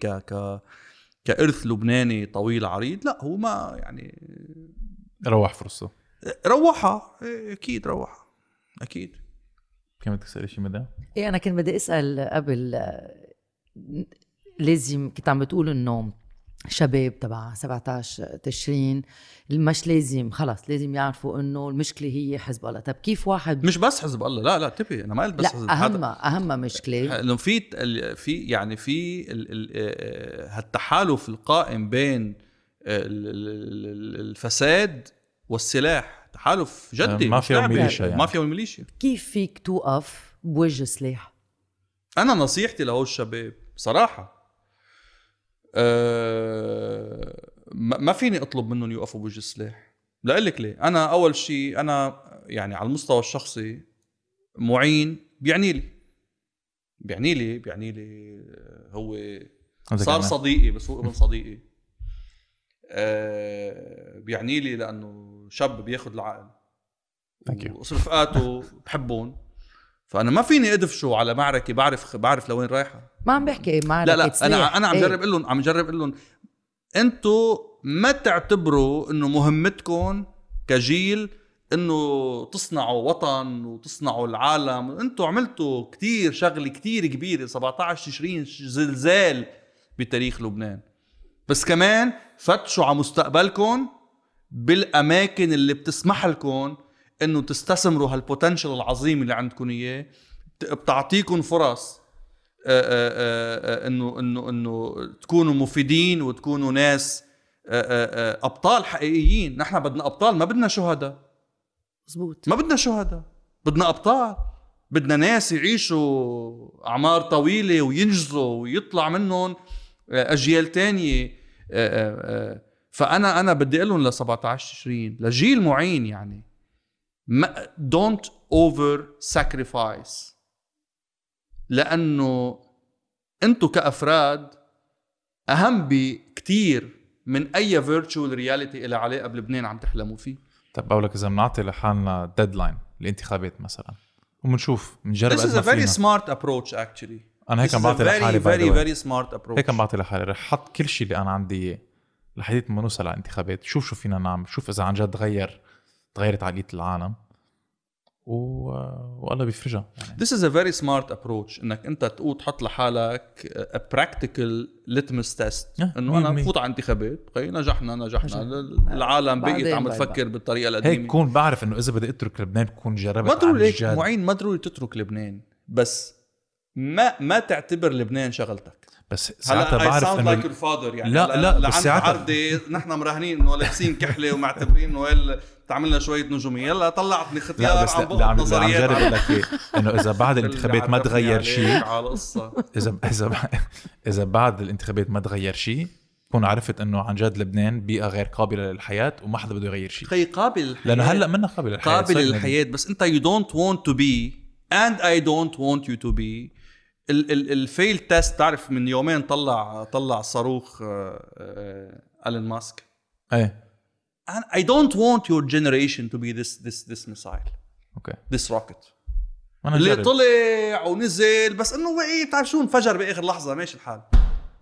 كإرث لبناني طويل عريض لا، هو ما يعني روح فرصة، روحها أكيد، روحها أكيد. كم تسألي شي مدى؟ إيه أنا كنت بدي أسأل قبل، لازم كنت عم بتقول إنه شباب تبع 17 تشرين مش لازم، خلاص لازم يعرفوا انه المشكله هي حزب الله. طب كيف واحد مش بس حزب الله، لا لا تبي انا ما قلت بس حزب الله، اهم مشكله انه في يعني في هالتحالف القائم بين الفساد والسلاح، تحالف جدي، مافيا وميليشيا. يعني مافيا والميليشيا كيف فيك توقف بوجه سلاح؟ انا نصيحتي لهول الشباب صراحه ما فيني أطلب منهم يقفوا بوجه السلاح. لأقلك ليه، أنا أول شيء أنا يعني على المستوى الشخصي معين بيعني لي هو صار صديقي، بس هو ابن صديقي، بيعني لي لأنه شاب بياخد العقل وصرفقاته بحبون، فانا ما فيني ادفشوا على معركه بعرف لوين رايحه. ما عم بحكي معركه، لا انا عم جرب اقول لهم انتوا ما تعتبروا انه مهمتكم كجيل انه تصنعوا وطن وتصنعوا العالم. انتوا عملتوا كتير شغل كتير كبير، 17 تشرين زلزال بتاريخ لبنان، بس كمان فتشوا على مستقبلكم بالاماكن اللي بتسمح لكم انه تستثمروا هالبوتنشل العظيم اللي عندكم اياه، بتعطيكم فرص انه تكونوا مفيدين وتكونوا ناس ابطال حقيقيين. نحن بدنا ابطال، ما بدنا شهداء. مزبوط، ما بدنا شهداء، بدنا ابطال، بدنا ناس يعيشوا اعمار طويله وينجزوا ويطلع منهم اجيال تانية. فانا بدي اقول لهم ل 17 تشرين، لجيل معين، يعني don't over sacrifice، لأنه أنتوا كأفراد أهم بكتير من أي virtual reality اللي عليه قبل لبنان عم تحلموا فيه. طب بقولك إذا منعطي لحالنا deadline للانتخابات مثلا ومنشوف منجرب this is a very smart approach actually. أنا هيك بعطي لحالي رح حط كل شيء اللي أنا عندي لحديت ما نوصل على الانتخابات، شو فينا نعمل، شوف إذا عن جد تغيرت عقلية العالم والله بيفرجها. يعني. This is a very smart approach، إنك أنت تحط لحالك a practical litmus test، إنه أنا بفوت على انتخابات، نجحنا العالم بقيت عم تفكر بالطريقة القديمة. هيك كون بعرف إنه إذا بدي أترك لبنان بكون جربت عن الجد. معين ما ضروري تترك لبنان، بس ما تعتبر لبنان شغلتك. بس ساعتها بعرف انه like يعني لا بس عرضي نحن مراهنين انه لابسين كحله ومعتبرين انه تعملنا شويه نجوميه، يلا طلعتني ختيار عم بقول نظريات لك انه اذا بعد الانتخابات ما تغير شيء على قصه، اذا بعد الانتخابات ما تغير شيء كون عرفت انه عن جد لبنان بيئه غير قابله للحياه وما حدا بده يغير شيء. خي قابل للحياه لانه هلا منا قابل للحياه بس انت you don't want to be and I don't want you to be. الفيل تيست، تعرف من يومين طلع صاروخ ألين ماسك، I don't want your generation to be this missile, okay, this rocket. اللي طلع ونزل، بس انه بتعرف شو انفجر باخر لحظه. ماشي الحال؟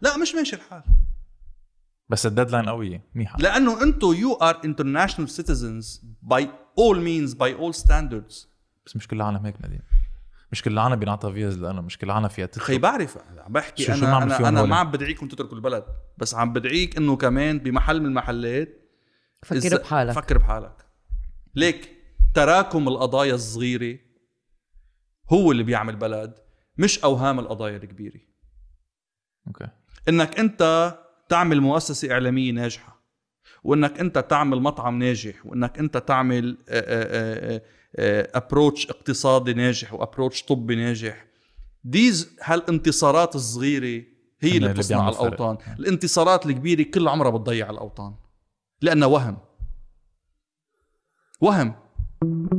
لا مش ماشي الحال، بس الديدلاين قويه منيحه، لانه انتو يو ار انترناشونال سيتيزنز باي اول مينز باي اول ستاندردز. بس مش كل العالم هيك مدين، مش كل العالم بينعطى فيز، لانه مش كل العالم فيها تخي. بعرف عم بحكي انا ما عم بدعيكم تتركوا البلد، بس عم بدعيك انه كمان بمحل من المحلات فكر بحالك. فكر بحالك. ليك تراكم القضايا الصغيره هو اللي بيعمل بلد، مش اوهام القضايا الكبيره. اوكي، انك انت تعمل مؤسسة إعلامية ناجحة، وإنك أنت تعمل مطعم ناجح، وإنك أنت تعمل أبروتش اقتصادي ناجح وأبروتش طبي ناجح. هالانتصارات الصغيرة هي اللي بتصنع الأوطان. الانتصارات الكبيرة كل عمرها بتضيع الأوطان، لأنها وهم.